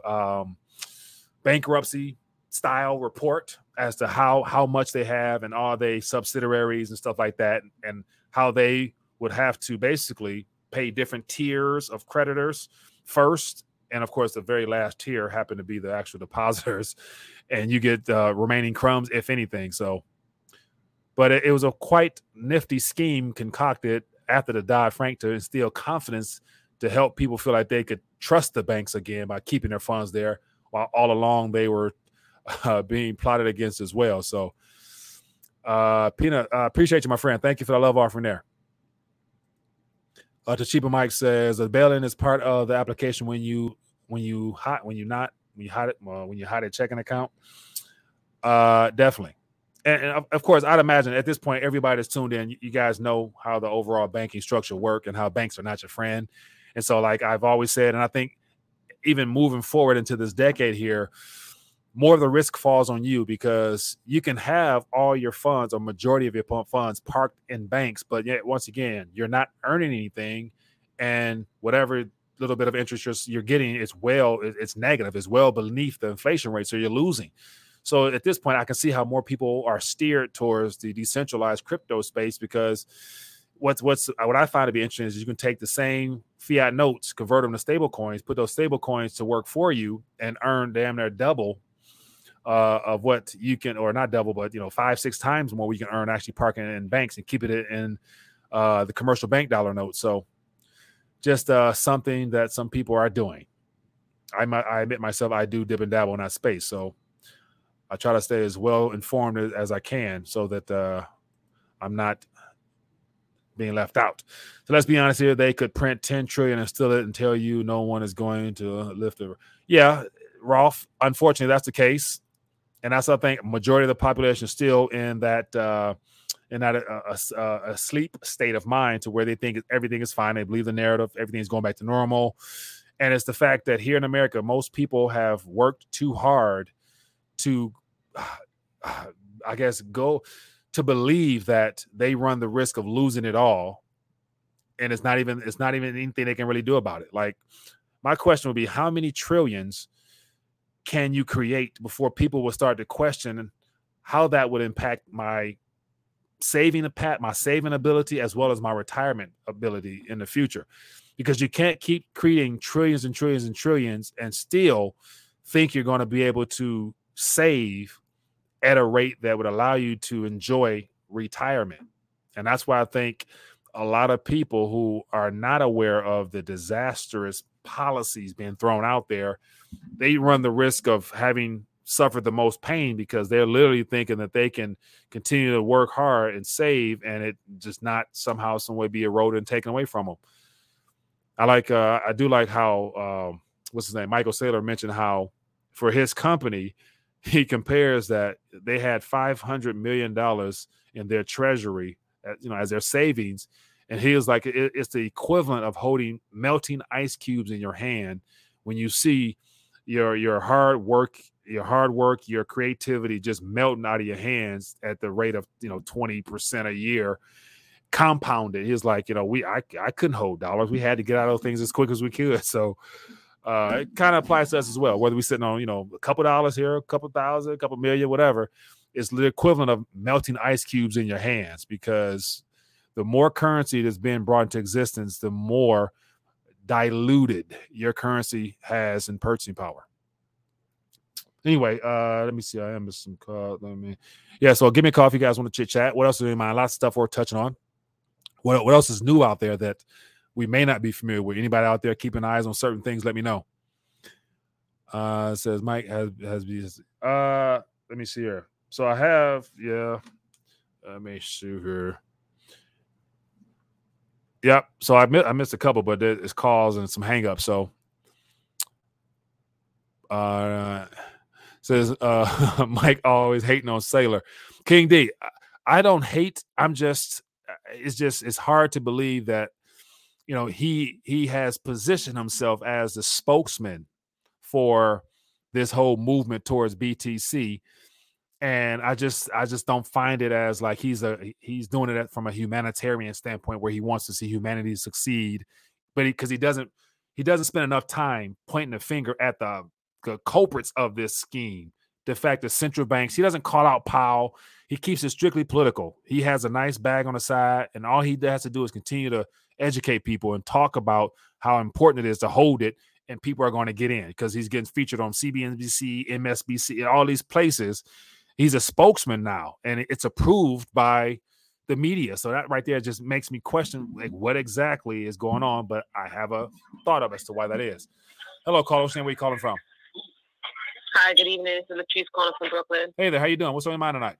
bankruptcy style report as to how much they have and all their subsidiaries and stuff like that, and how they would have to basically pay different tiers of creditors first. And of course, the very last tier happened to be the actual depositors, and you get remaining crumbs, if anything. So, but it was a quite nifty scheme concocted after the Dodd-Frank to instill confidence, to help people feel like they could trust the banks again by keeping their funds there, while all along they were being plotted against as well. So, Peanut, appreciate you, my friend. Thank you for the love offering there. Toshiba Mike says the bail-in is part of the application when you hide a checking account. Definitely. And of course, I'd imagine at this point, everybody that's tuned in, you guys know how the overall banking structure work and how banks are not your friend. And so, like I've always said, and I think even moving forward into this decade here, more of the risk falls on you, because you can have all your funds or majority of your funds parked in banks, but yet once again, you're not earning anything, and whatever little bit of interest you're getting, it's negative, it's well beneath the inflation rate, so you're losing. So at this point, I can see how more people are steered towards the decentralized crypto space, because what I find to be interesting is you can take the same fiat notes, convert them to stable coins, put those stable coins to work for you, and earn damn near double of what you can, or not double, but, you know, 5-6 times more we can earn actually parking in banks and keeping it in the commercial bank dollar note. So just something that some people are doing. I admit myself, I do dip and dabble in that space. So I try to stay as well informed as I can, so that I'm not being left out. So let's be honest here. They could print 10 trillion and steal it and tell you no one is going to lift it. Yeah, Rolf, unfortunately, that's the case. And that's, I think, majority of the population still in that and not a sleep state of mind to where they think everything is fine. They believe the narrative, everything's going back to normal. And it's the fact that here in America, most people have worked too hard to, I guess, go to believe that they run the risk of losing it all. And it's not even anything they can really do about it. Like, my question would be, how many trillions can you create before people will start to question how that would impact my saving ability, as well as my retirement ability in the future? Because you can't keep creating trillions and trillions and trillions and still think you're going to be able to save at a rate that would allow you to enjoy retirement. And that's why I think a lot of people who are not aware of the disastrous policies being thrown out there, they run the risk of having suffered the most pain, because they're literally thinking that they can continue to work hard and save, and it just not somehow, some way be eroded and taken away from them. I do like how, what's his name? Michael Saylor mentioned how for his company, he compares that they had $500 million in their treasury, as their savings. And he was like, it's the equivalent of holding melting ice cubes in your hand when you see your hard work, your creativity just melting out of your hands at the rate of, 20% a year. Compounded. He's like, I couldn't hold dollars. We had to get out of things as quick as we could. So it kind of applies to us as well. Whether we're sitting on, a couple dollars here, a couple thousand, a couple million, whatever, it's the equivalent of melting ice cubes in your hands, because the more currency that's being brought into existence, the more diluted your currency has in purchasing power. Anyway, let me see. I am missing some calls. Yeah, so give me a call if you guys want to chit chat. What else is in mind? Lots of stuff we're touching on. What else is new out there that we may not be familiar with? Anybody out there keeping eyes on certain things, let me know. Says Mike has. Let me see here. So I have, yeah. Let me see here. Yep. So I missed a couple, but it's calls and some hangups. So says Mike always hating on Sailor. King D, I don't hate. I'm just. It's hard to believe that, he has positioned himself as the spokesman for this whole movement towards BTC. And I just don't find it as like he's doing it from a humanitarian standpoint, where he wants to see humanity succeed. But because he doesn't spend enough time pointing a finger at the culprits of this scheme. The fact that central banks, he doesn't call out Powell. He keeps it strictly political. He has a nice bag on the side, and all he has to do is continue to educate people and talk about how important it is to hold it, and people are going to get in because he's getting featured on CNBC, MSNBC, all these places. He's a spokesman now, and it's approved by the media. So that right there just makes me question, like, what exactly is going on, but I have a thought of as to why that is. Hello, caller. Where are you calling from? Hi, good evening. This is Latrice calling from Brooklyn. Hey there, how you doing? What's on your mind tonight?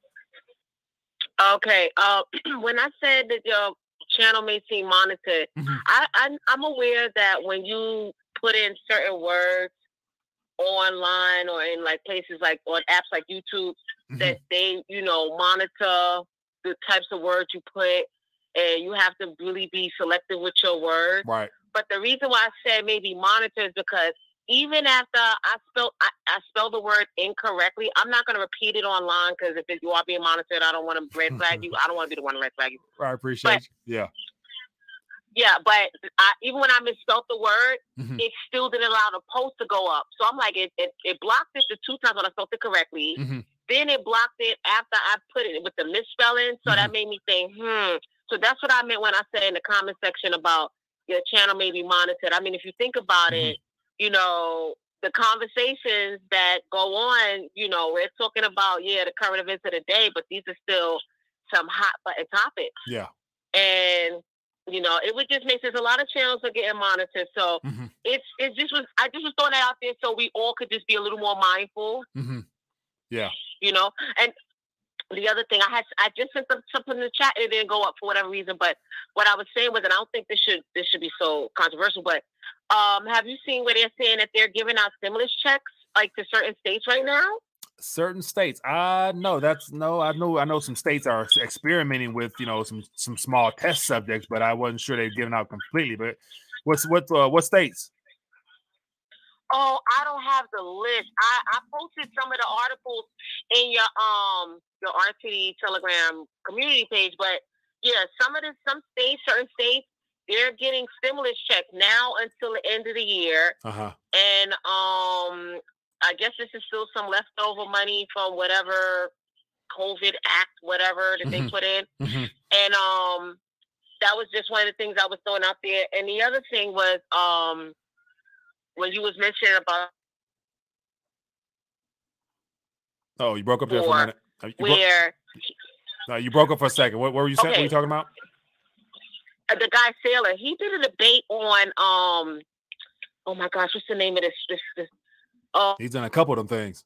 Okay. When I said that your channel may seem monitored, mm-hmm. I'm aware that when you put in certain words online or in like places like on apps like YouTube, mm-hmm. that they, monitor the types of words you put, and you have to really be selective with your words. Right. But the reason why I said maybe monitor is because even after I spelled the word incorrectly, I'm not going to repeat it online, because if you are being monitored, I don't want to red flag you. I don't want to be the one to red flag you. I appreciate you. Yeah. Yeah, but even when I misspelled the word, mm-hmm. it still didn't allow the post to go up. So I'm like, it blocked it the two times when I spelled it correctly. Mm-hmm. Then it blocked it after I put it with the misspelling. So mm-hmm. that made me think, So that's what I meant when I said in the comment section about your channel may be monitored. I mean, if you think about mm-hmm. it, the conversations that go on, we're talking about, the current events of the day, but these are still some hot button topics. Yeah. And, it would just make sense. A lot of channels are getting monitored. So mm-hmm. I just was throwing that out there so we all could just be a little more mindful. Mm-hmm. Yeah. And the other thing I just sent something in the chat, and it didn't go up for whatever reason. But what I was saying was, and I don't think this should be so controversial, but have you seen where they're saying that they're giving out stimulus checks like to certain states right now? certain states. I know some states are experimenting with, you know, some small test subjects, but I wasn't sure they've given out completely. But what states? Oh, I don't have the list. I posted some of the articles in your RTD Telegram community page, but yeah, certain states, they're getting stimulus checks now until the end of the year. Uh-huh. And I guess this is still some leftover money from whatever COVID Act, whatever that they put in. Mm-hmm. And that was just one of the things I was throwing out there. And the other thing was when you was mentioning about... Oh, you broke up there for a minute. You broke up for a second. What were you saying? Okay. What were you talking about? The guy Saylor, he did a debate on oh my gosh, what's the name of this he's done a couple of them things.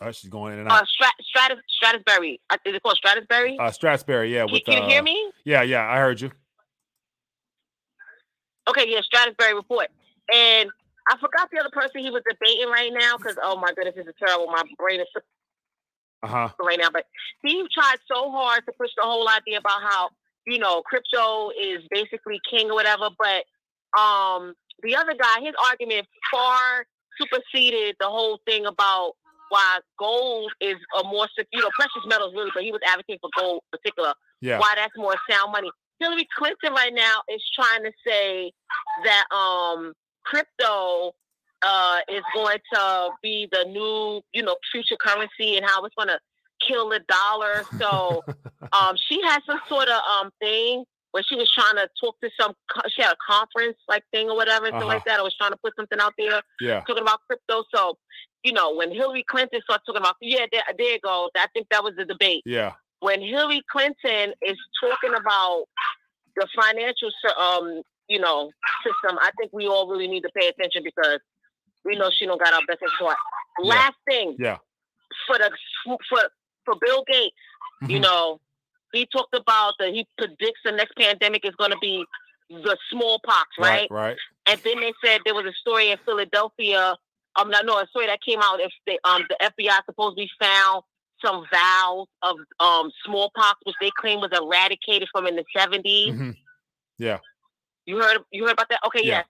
Oh, she's going in and out. Stratusberry. Is it called Stratusberry? Stratusberry, yeah. With, can you hear me? Yeah, I heard you. Okay, yeah, Stratusberry report. And I forgot the other person he was debating right now because, oh my goodness, this is terrible. My brain is... Uh-huh. Right now, but he tried so hard to push the whole idea about how, you know, crypto is basically king or whatever, but the other guy, his argument far superseded the whole thing about why gold is a more, you know, precious metals really, but he was advocating for gold in particular, why that's more sound money. Hillary Clinton right now is trying to say that crypto is going to be the new, you know, future currency and how it's going to kill the dollar. So she had some sort of thing where she was trying to talk to she had a conference like thing or whatever, something like that. I was trying to put something out there talking about crypto. So, you know, when Hillary Clinton starts talking about, there it goes. I think that was the debate. Yeah. When Hillary Clinton is talking about the financial, you know, system, I think we all really need to pay attention because we know she don't got our best interest. Last thing, for Bill Gates, you know, he talked about that he predicts the next pandemic is going to be the smallpox, right? Right. And then they said there was a story in Philadelphia. A story that came out. If the FBI supposedly found some vials of smallpox, which they claim was eradicated from in the 70s. Mm-hmm. Yeah. You heard about that? Okay. Yeah.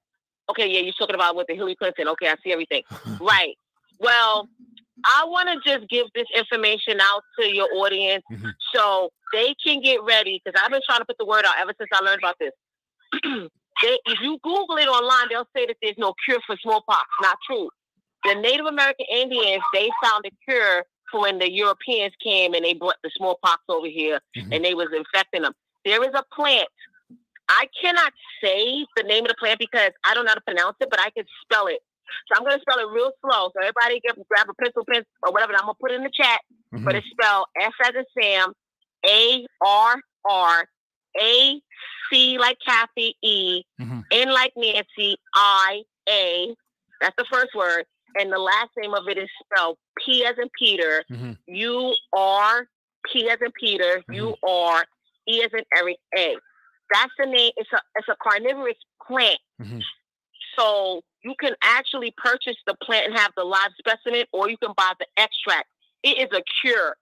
Okay, yeah, you're talking about with the Hillary Clinton. Okay, I see everything. Right. Well, I want to just give this information out to your audience so they can get ready, because I've been trying to put the word out ever since I learned about this. If you Google it online, they'll say that there's no cure for smallpox. Not true. The Native American Indians, they found a cure for when the Europeans came and they brought the smallpox over here and they was infecting them. There is a plant. I cannot say the name of the plant because I don't know how to pronounce it, but I can spell it. So I'm going to spell it real slow. So everybody grab a pencil or whatever. And I'm going to put it in the chat. Mm-hmm. But it's spelled S as in Sam, A-R-R-A, C like Kathy, E, N like Nancy, I-A. That's the first word. And the last name of it is spelled P as in Peter, U-R-P as in Peter, U-R-E as in Eric, A. That's the name. It's a carnivorous plant. So you can actually purchase the plant and have the live specimen, or you can buy the extract. It is a cure.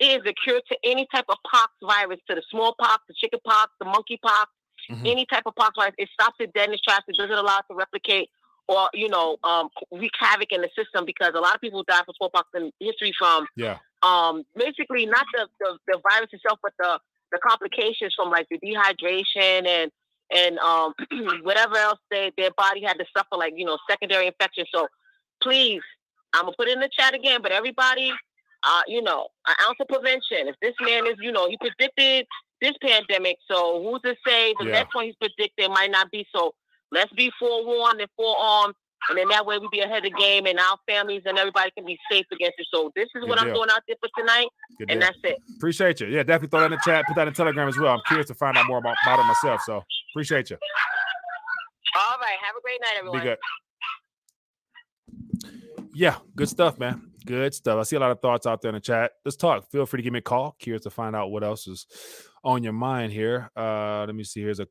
It is a cure to any type of pox virus, to the smallpox, the chickenpox, the monkeypox, any type of pox virus. It stops it dead in its tracks. It doesn't allow it to replicate or, you know, wreak havoc in the system, because a lot of people die from smallpox in history from basically not the virus itself, but the complications from like the dehydration and whatever else their body had to suffer, like, you know, secondary infection. So please, I'm gonna put it in the chat again, but everybody, you know, an ounce of prevention. If this man is, you know, he predicted this pandemic, so who's to say the next one he's predicted might not be? So let's be forewarned and forearmed, and then that way we be ahead of the game and our families and everybody can be safe against it. So this is what I'm doing out there for tonight, and that's it. Appreciate you. Yeah, definitely throw that in the chat. Put that in Telegram as well. I'm curious to find out more about it myself, so appreciate you. All right. Have a great night, everyone. Be good. Yeah, good stuff, man. Good stuff. I see a lot of thoughts out there in the chat. Let's talk. Feel free to give me a call. Curious to find out what else is on your mind here. Let me see. Here's a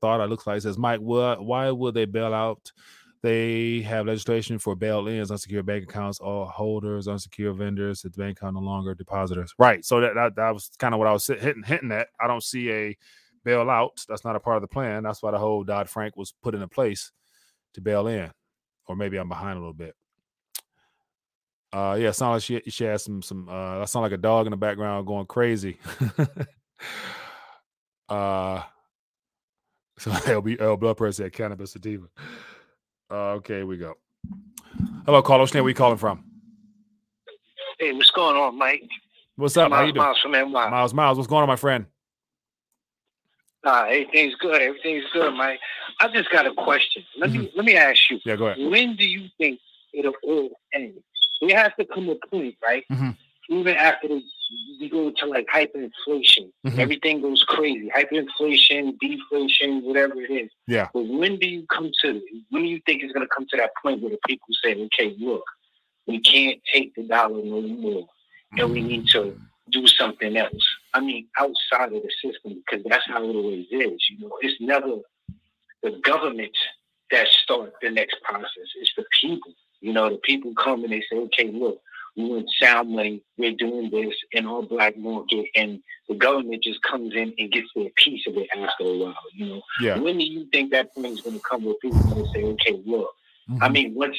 thought. It looks like it says, Mike, why will they bail out They have legislation for bail-ins, unsecured bank accounts, all holders, unsecured vendors, the bank account no longer depositors. Right. So that was kind of what I was hinting at. I don't see a bailout. That's not a part of the plan. That's why the whole Dodd-Frank was put into place to bail in. Or maybe I'm behind a little bit. Yeah, it sounds like she has some I sound like a dog in the background going crazy. So LB blood pressure at cannabis sativa. Okay, here we go. Hello, caller. Where are you calling from? Hey, what's going on, Mike? What's up? Miles, how you doing? Miles from NY. Miles, what's going on, my friend? Everything's good. Everything's good, Mike. I just got a question. Let me ask you. Yeah, go ahead. When do you think it'll all end? There has to come a point, right? Mm-hmm. Even after we go to like hyperinflation, mm-hmm. everything goes crazy. Hyperinflation, deflation, whatever it is. Yeah. But when do you come to? When do you think it's going to come to that point where the people say, "Okay, look, we can't take the dollar no more, mm-hmm. and we need to do something else"? I mean, outside of the system, because that's how it always is. You know, it's never the government that starts the next process. It's the people. You know, the people come and they say, "Okay, look. We want sound money, we're doing this in all black market," and the government just comes in and gets their piece of it after a while, you know? Yeah. When do you think that point is going to come where people are going to say, "Okay, look," mm-hmm. I mean, once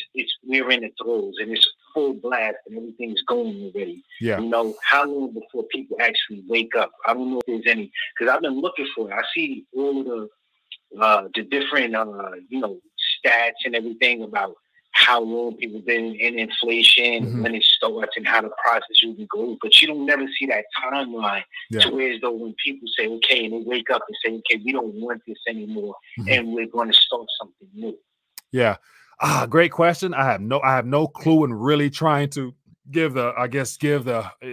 we're in the throes and it's full blast and everything's going already, yeah. you know, how long before people actually wake up? I don't know if there's any, because I've been looking for it. I see all the different, you know, stats and everything about how long people been in inflation, mm-hmm. when it starts, and how the process usually goes. But you don't never see that timeline yeah. to where as though when people say, "Okay," and they wake up and say, "Okay, we don't want this anymore," mm-hmm. and we're going to start something new. Yeah, great question. I have no clue, and really trying to give the.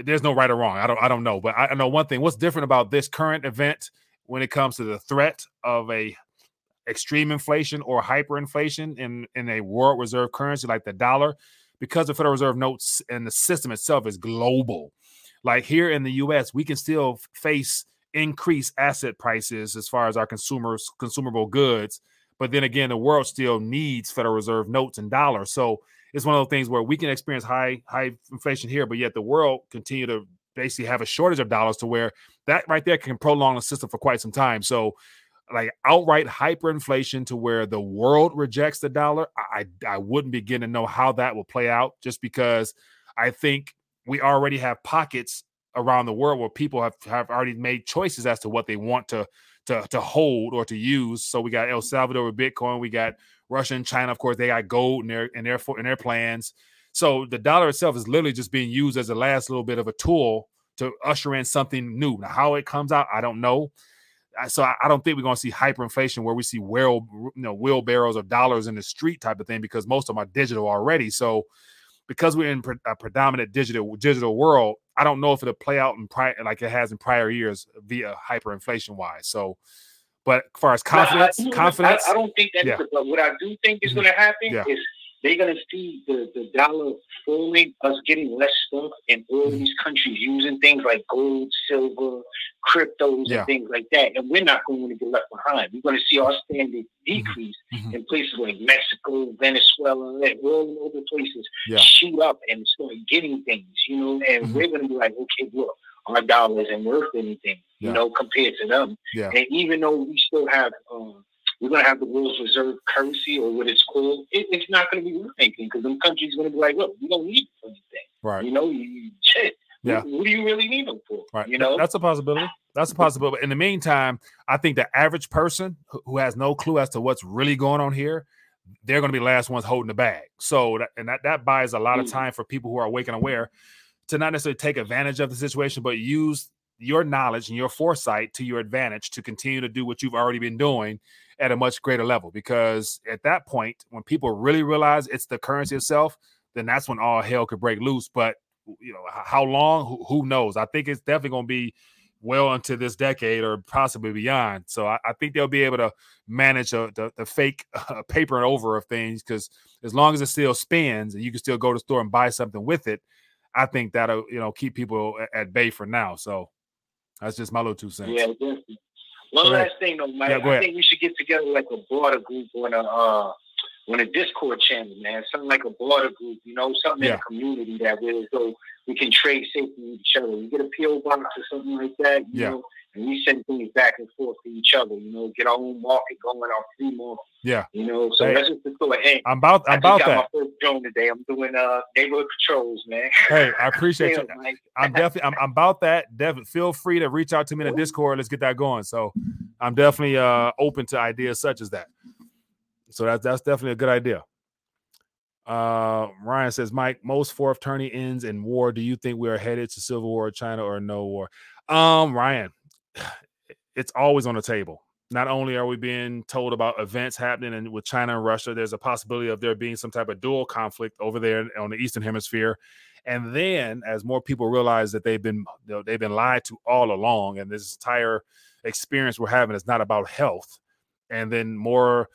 There's no right or wrong. I don't know, but I know one thing. What's different about this current event when it comes to the threat of a extreme inflation or hyperinflation in a world reserve currency like the dollar, because the Federal Reserve notes and the system itself is global. Like here in the U.S., we can still face increased asset prices as far as our consumable goods. But then again, the world still needs Federal Reserve notes and dollars. So it's one of those things where we can experience high inflation here, but yet the world continue to basically have a shortage of dollars to where that right there can prolong the system for quite some time. So like outright hyperinflation to where the world rejects the dollar, I wouldn't begin to know how that will play out, just because I think we already have pockets around the world where people have already made choices as to what they want to hold or to use. So we got El Salvador with Bitcoin, we got Russia and China, of course, they got gold in their plans. So the dollar itself is literally just being used as the last little bit of a tool to usher in something new. Now, how it comes out, I don't know. So I don't think we're going to see hyperinflation where we see wheelbarrows of dollars in the street type of thing, because most of them are digital already. So because we're in a predominant digital world, I don't know if it'll play out like it has in prior years via hyperinflation wise. So, but as far as confidence, I don't think that's it. But what I do think is going to happen is they're going to see the dollar falling, us getting less stuff, and all these countries using things like gold, silver, cryptos, and things like that. And we're not going to get left behind. We're going to see our standards decrease in places like Mexico, Venezuela, and all other places shoot up and start getting things, you know? And we're going to be like, "Okay, look, our dollar isn't worth anything, you know, compared to them." Yeah. And even though we still have... we're going to have the world's reserve currency, or what it's called. It's not going to be worth anything, because them countries are going to be like, "Look, we don't need for anything." Right. You know, shit. Yeah. What do you really need them for? Right. You know, that's a possibility. That's a possibility. But in the meantime, I think the average person who has no clue as to what's really going on here, they're going to be the last ones holding the bag. So that buys a lot of time for people who are awake and aware to not necessarily take advantage of the situation, but use your knowledge and your foresight to your advantage to continue to do what you've already been doing at a much greater level. Because at that point, when people really realize it's the currency itself, then that's when all hell could break loose. But you know, how long, who knows? I think it's definitely going to be well into this decade or possibly beyond. So I think they'll be able to manage the fake paper and over of things, because as long as it still spins and you can still go to the store and buy something with it, I think that'll, you know, keep people at bay for now. So that's just my little 2 cents. Yeah, definitely. One last thing, though, Mike. Yeah, I think we should get together like a broader group on on a Discord channel, man, something like a border group, you know, something in a community that way, so we can trade safely with each other. We get a P.O. box or something like that, you know, and we send things back and forth to each other, you know, get our own market going, our free market. Yeah. You know, so that's just the sort of end. I just got my first drone today. I'm doing neighborhood patrols, man. Hey, I appreciate you. Like, I'm about that. Definitely feel free to reach out to me in the Discord. Let's get that going. So I'm definitely open to ideas such as that. So that's definitely a good idea. Ryan says, Mike, most fourth turning ends in war. Do you think we are headed to civil war, China, or no war? Ryan, it's always on the table. Not only are we being told about events happening with China and Russia, there's a possibility of there being some type of dual conflict over there on the Eastern Hemisphere. And then as more people realize that they've been lied to all along, and this entire experience we're having is not about health, and then more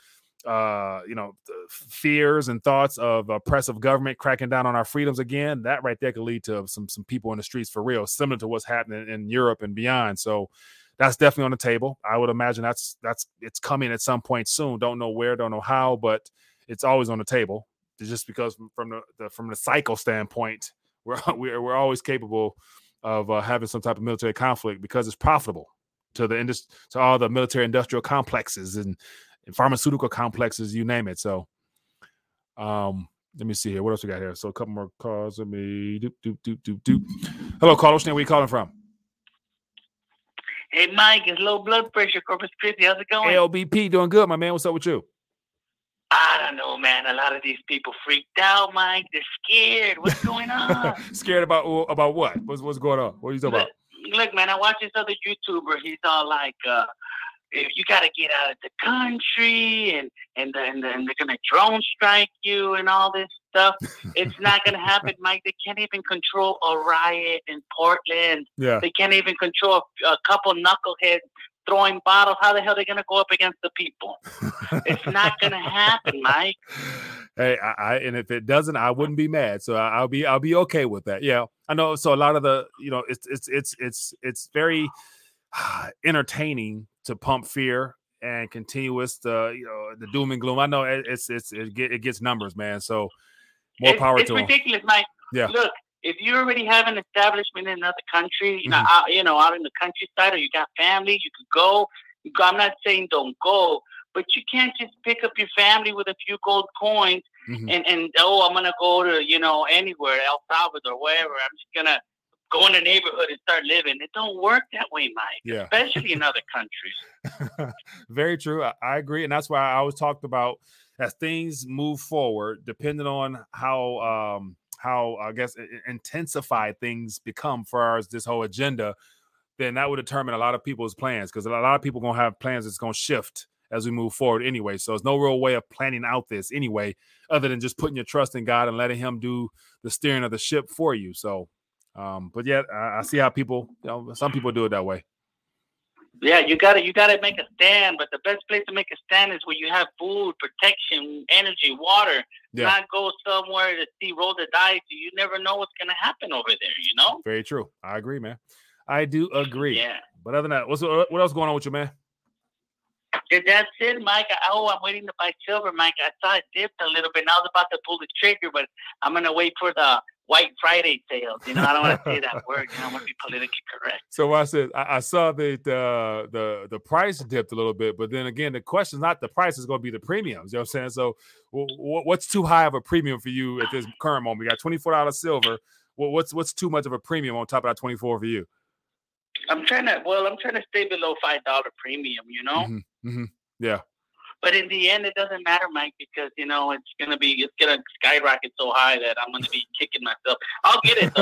fears and thoughts of oppressive government cracking down on our freedoms again, that right there could lead to some people in the streets for real, similar to what's happening in Europe and beyond. So that's definitely on the table. I would imagine that's it's coming at some point soon. Don't know where, don't know how, but it's always on the table. It's just because from the cycle standpoint, we're always capable of having some type of military conflict because it's profitable to the to all the military industrial complexes and pharmaceutical complexes, you name it. So let me see here. What else we got here? So a couple more calls. Let me doop. Hello, caller. Where are you calling from? Hey, Mike. It's low blood pressure, Corpus Christi. How's it going? LBP, doing good, my man. What's up with you? I don't know, man. A lot of these people freaked out, Mike. They're scared. What's going on? Scared about what? What's going on? What are you talking about? Look, man, I watch this other YouTuber. He's all like... if you got to get out of the country and they're going to drone strike you and all this stuff, it's not going to happen, Mike. They can't even control a riot in Portland. Yeah. They can't even control a couple knuckleheads throwing bottles. How the hell are they going to go up against the people? It's not going to happen, Mike. Hey, and if it doesn't, I wouldn't be mad. So I'll be okay with that. Yeah, I know. So a lot of the, you know, it's very entertaining to pump fear and continuous the doom and gloom. I know it gets numbers, man. So more power to them. It's ridiculous, Mike. Yeah. Look, if you already have an establishment in another country, out in the countryside, or you got family, you could go. I'm not saying don't go, but you can't just pick up your family with a few gold coins and I'm gonna go to anywhere, El Salvador, wherever. I'm just gonna go in the neighborhood and start living. It don't work that way, Mike, especially in other countries. Very true. I agree. And that's why I always talked about, as things move forward, depending on how I guess intensified things become for ours, this whole agenda, then that would determine a lot of people's plans, because a lot of people going to have plans that's going to shift as we move forward anyway. So there's no real way of planning out this anyway, other than just putting your trust in God and letting him do the steering of the ship for you. So but yeah, I see how people, some people do it that way. Yeah, you gotta make a stand, but the best place to make a stand is where you have food, protection, energy, water. Yeah. Not go somewhere to roll the dice. You never know what's gonna happen over there. You know. Very true. I agree, man. I do agree. Yeah. But other than that, what else going on with you, man? That's it, Mike. I'm waiting to buy silver, Mike. I saw it dipped a little bit. I was about to pull the trigger, but I'm gonna wait for the White Friday sales. I don't want to say that word. I want to be politically correct. So I said, I saw that the price dipped a little bit, but then again, the question is not the price, it's going to be the premiums. You know what I'm saying? So what's too high of a premium for you at this current moment? We got $24 silver. Well, what's too much of a premium on top of that 24 for you? I'm trying to stay below $5 premium, Mm-hmm. Mm-hmm. Yeah. But in the end, it doesn't matter, Mike, because it's gonna skyrocket so high that I'm gonna be kicking myself. I'll get it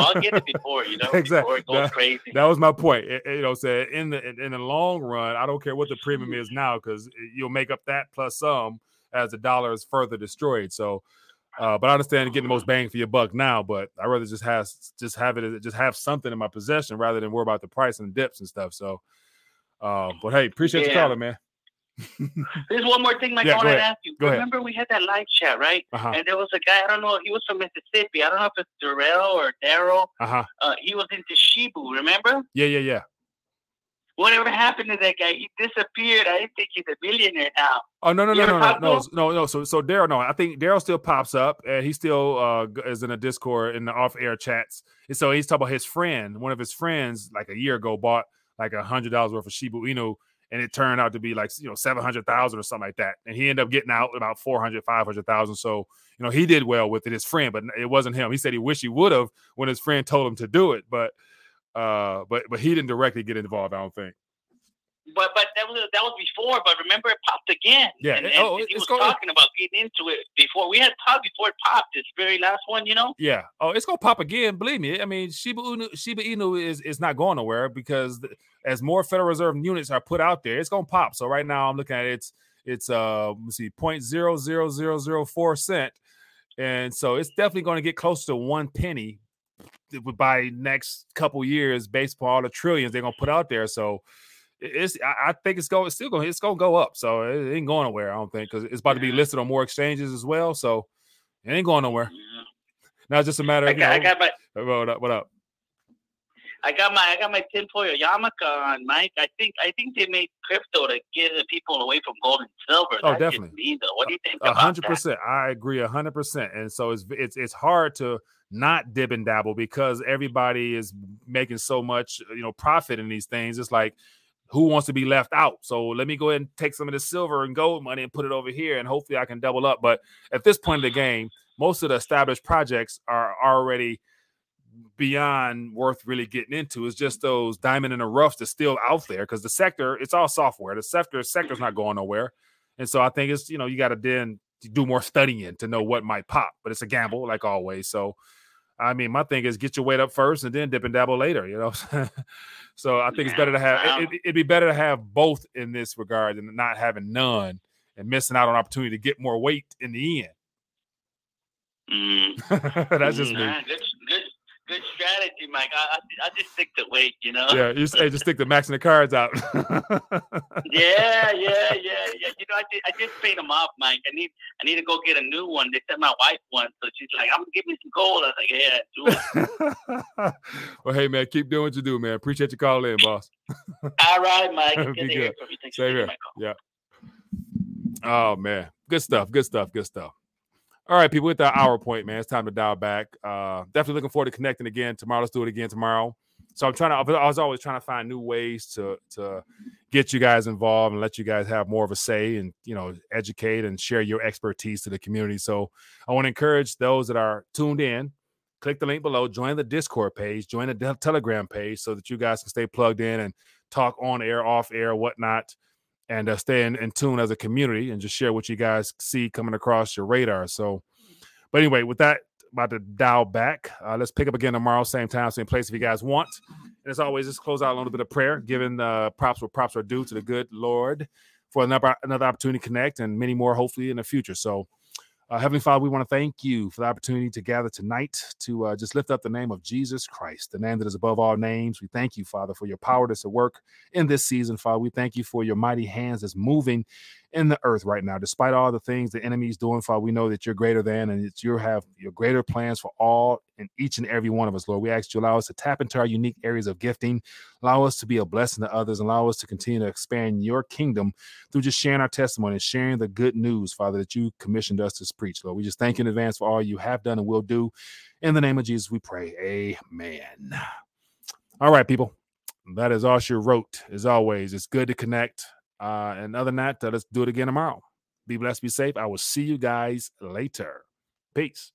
before Before it goes crazy. That was my point. In the long run, I don't care what the premium is now, because you'll make up that plus some as the dollar is further destroyed. So, but I understand getting the most bang for your buck now. But I rather just have something in my possession rather than worry about the price and dips and stuff. So, but hey, appreciate you calling, man. There's one more thing, Mike, I want to ask you. Remember we had that live chat, right? Uh-huh. And there was a guy, I don't know, he was from Mississippi. I don't know if it's Daryl or Daryl. Uh-huh. He was into Shibu, remember? Yeah. Whatever happened to that guy? He disappeared. I didn't think he's a millionaire now. Oh, no. So Daryl, no, I think Daryl still pops up, and he still is in a Discord in the off-air chats. And so he's talking about his friend. One of his friends, like a year ago, bought like $100 worth of Shiba Inu, and it turned out to be like, you know, 700,000 or something like that. And he ended up getting out about 400, 500,000. So, you know, he did well with it, his friend, but it wasn't him. He said he wished he would have when his friend told him to do it, but he didn't directly get involved, I don't think. But that was before. But remember, it popped again. Yeah, and he was talking about getting into it before. We had talked before it popped. This very last one, you know. Yeah. Oh, it's gonna pop again. Believe me. I mean, Shiba Inu is not going nowhere because as more Federal Reserve units are put out there, it's gonna pop. So right now, I'm looking at it, it's let's see, 0.00004 cent, and so it's definitely going to get close to 1 penny by next couple years, based upon all the trillions they're gonna put out there. So. I think it's still going to go up. So it ain't going nowhere, I don't think, because it's about to be listed on more exchanges as well. So it ain't going nowhere. Yeah. Now it's just a matter of I got my tinfoil yarmulke on, Mike. I think they made crypto to get people away from gold and silver. Oh, that definitely. What do you think? 100%. I agree 100%. And so it's hard to not dib and dabble because everybody is making so much, you know, profit in these things. It's like, who wants to be left out? So let me go ahead and take some of the silver and gold money and put it over here, and hopefully I can double up. But at this point of the game, most of the established projects are already beyond worth really getting into. It's just those diamond in the roughs that's still out there because the sector, it's all software. The sector's not going nowhere. And so I think it's, you know, you got to then do more studying to know what might pop. But it's a gamble, like always. So, I mean, my thing is get your weight up first and then dip and dabble later, you know. So I think it's better to have it'd be better to have both in this regard than not having none and missing out on opportunity to get more weight in the end. That's just me. Good strategy, Mike. I just stick to weight, you know. Yeah, you say just stick to maxing the cards out. Yeah. You know, I just paid them off, Mike. I need to go get a new one. They sent my wife one, so she's like, "I'm gonna give me some gold." I was like, "Yeah, do it." Well, hey, man, keep doing what you do, man. Appreciate you calling in, boss. All right, Mike. Good to hear from you. Thanks for taking my call. Yeah. Oh man, good stuff. All right, people, with the hour point, man, it's time to dial back. Definitely looking forward to connecting again tomorrow. Let's do it again tomorrow. So I was always trying to find new ways to get you guys involved and let you guys have more of a say and, you know, educate and share your expertise to the community. So I want to encourage those that are tuned in, click the link below, join the Discord page, join the Telegram page so that you guys can stay plugged in and talk on air, off air, whatnot. And stay in tune as a community and just share what you guys see coming across your radar. So, but anyway, with that, about to dial back. Let's pick up again tomorrow, same time, same place if you guys want. And as always, just close out a little bit of prayer, giving props where props are due to the good Lord for another opportunity to connect and many more hopefully in the future. So, Heavenly Father, we want to thank you for the opportunity to gather tonight to just lift up the name of Jesus Christ, the name that is above all names. We thank you, Father, for your power that's at work in this season, Father. We thank you for your mighty hands that's moving in the earth right now. Despite all the things the enemy is doing, Father, we know that you're greater than and that you have your greater plans for all and each and every one of us, Lord. We ask you to allow us to tap into our unique areas of gifting, allow us to be a blessing to others, allow us to continue to expand your kingdom through just sharing our testimony and sharing the good news, Father, that you commissioned us to preach, Lord. We just thank you in advance for all you have done and will do. In the name of Jesus, we pray. Amen. All right, people. That is all she wrote. As always, it's good to connect. And other than that, let's do it again tomorrow. Be blessed, be safe. I will see you guys later. Peace.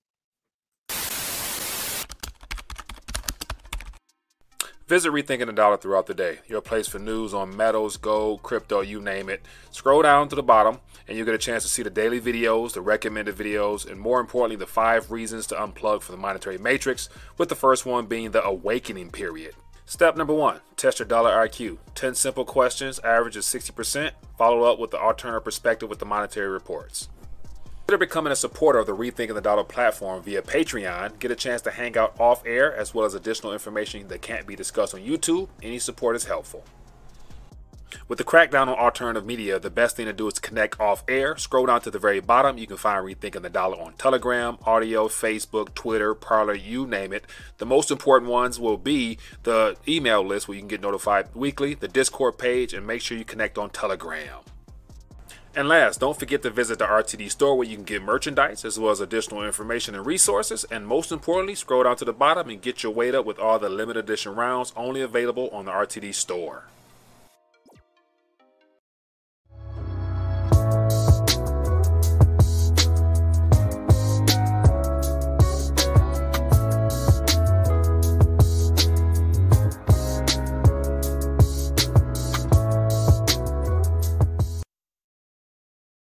Visit Rethinking the Dollar throughout the day, your place for news on metals, gold, crypto, you name it. Scroll down to the bottom and you'll get a chance to see the daily videos, the recommended videos, and more importantly, the 5 reasons to unplug from the monetary matrix, with the first one being the awakening period. Step number 1, test your dollar IQ. 10 simple questions, average is 60%. Follow up with the alternative perspective with the monetary reports. Consider becoming a supporter of the Rethinking the Dollar platform via Patreon. Get a chance to hang out off air as well as additional information that can't be discussed on YouTube. Any support is helpful. With the crackdown on alternative media, the best thing to do is connect off air. Scroll down to the very bottom. You can find Rethinking the Dollar on Telegram, Audio, Facebook, Twitter, Parler, you name it. The most important ones will be the email list where you can get notified weekly, the Discord page, and make sure you connect on Telegram. And last, don't forget to visit the RTD store where you can get merchandise as well as additional information and resources. And most importantly, scroll down to the bottom and get your weight up with all the limited edition rounds only available on the RTD store.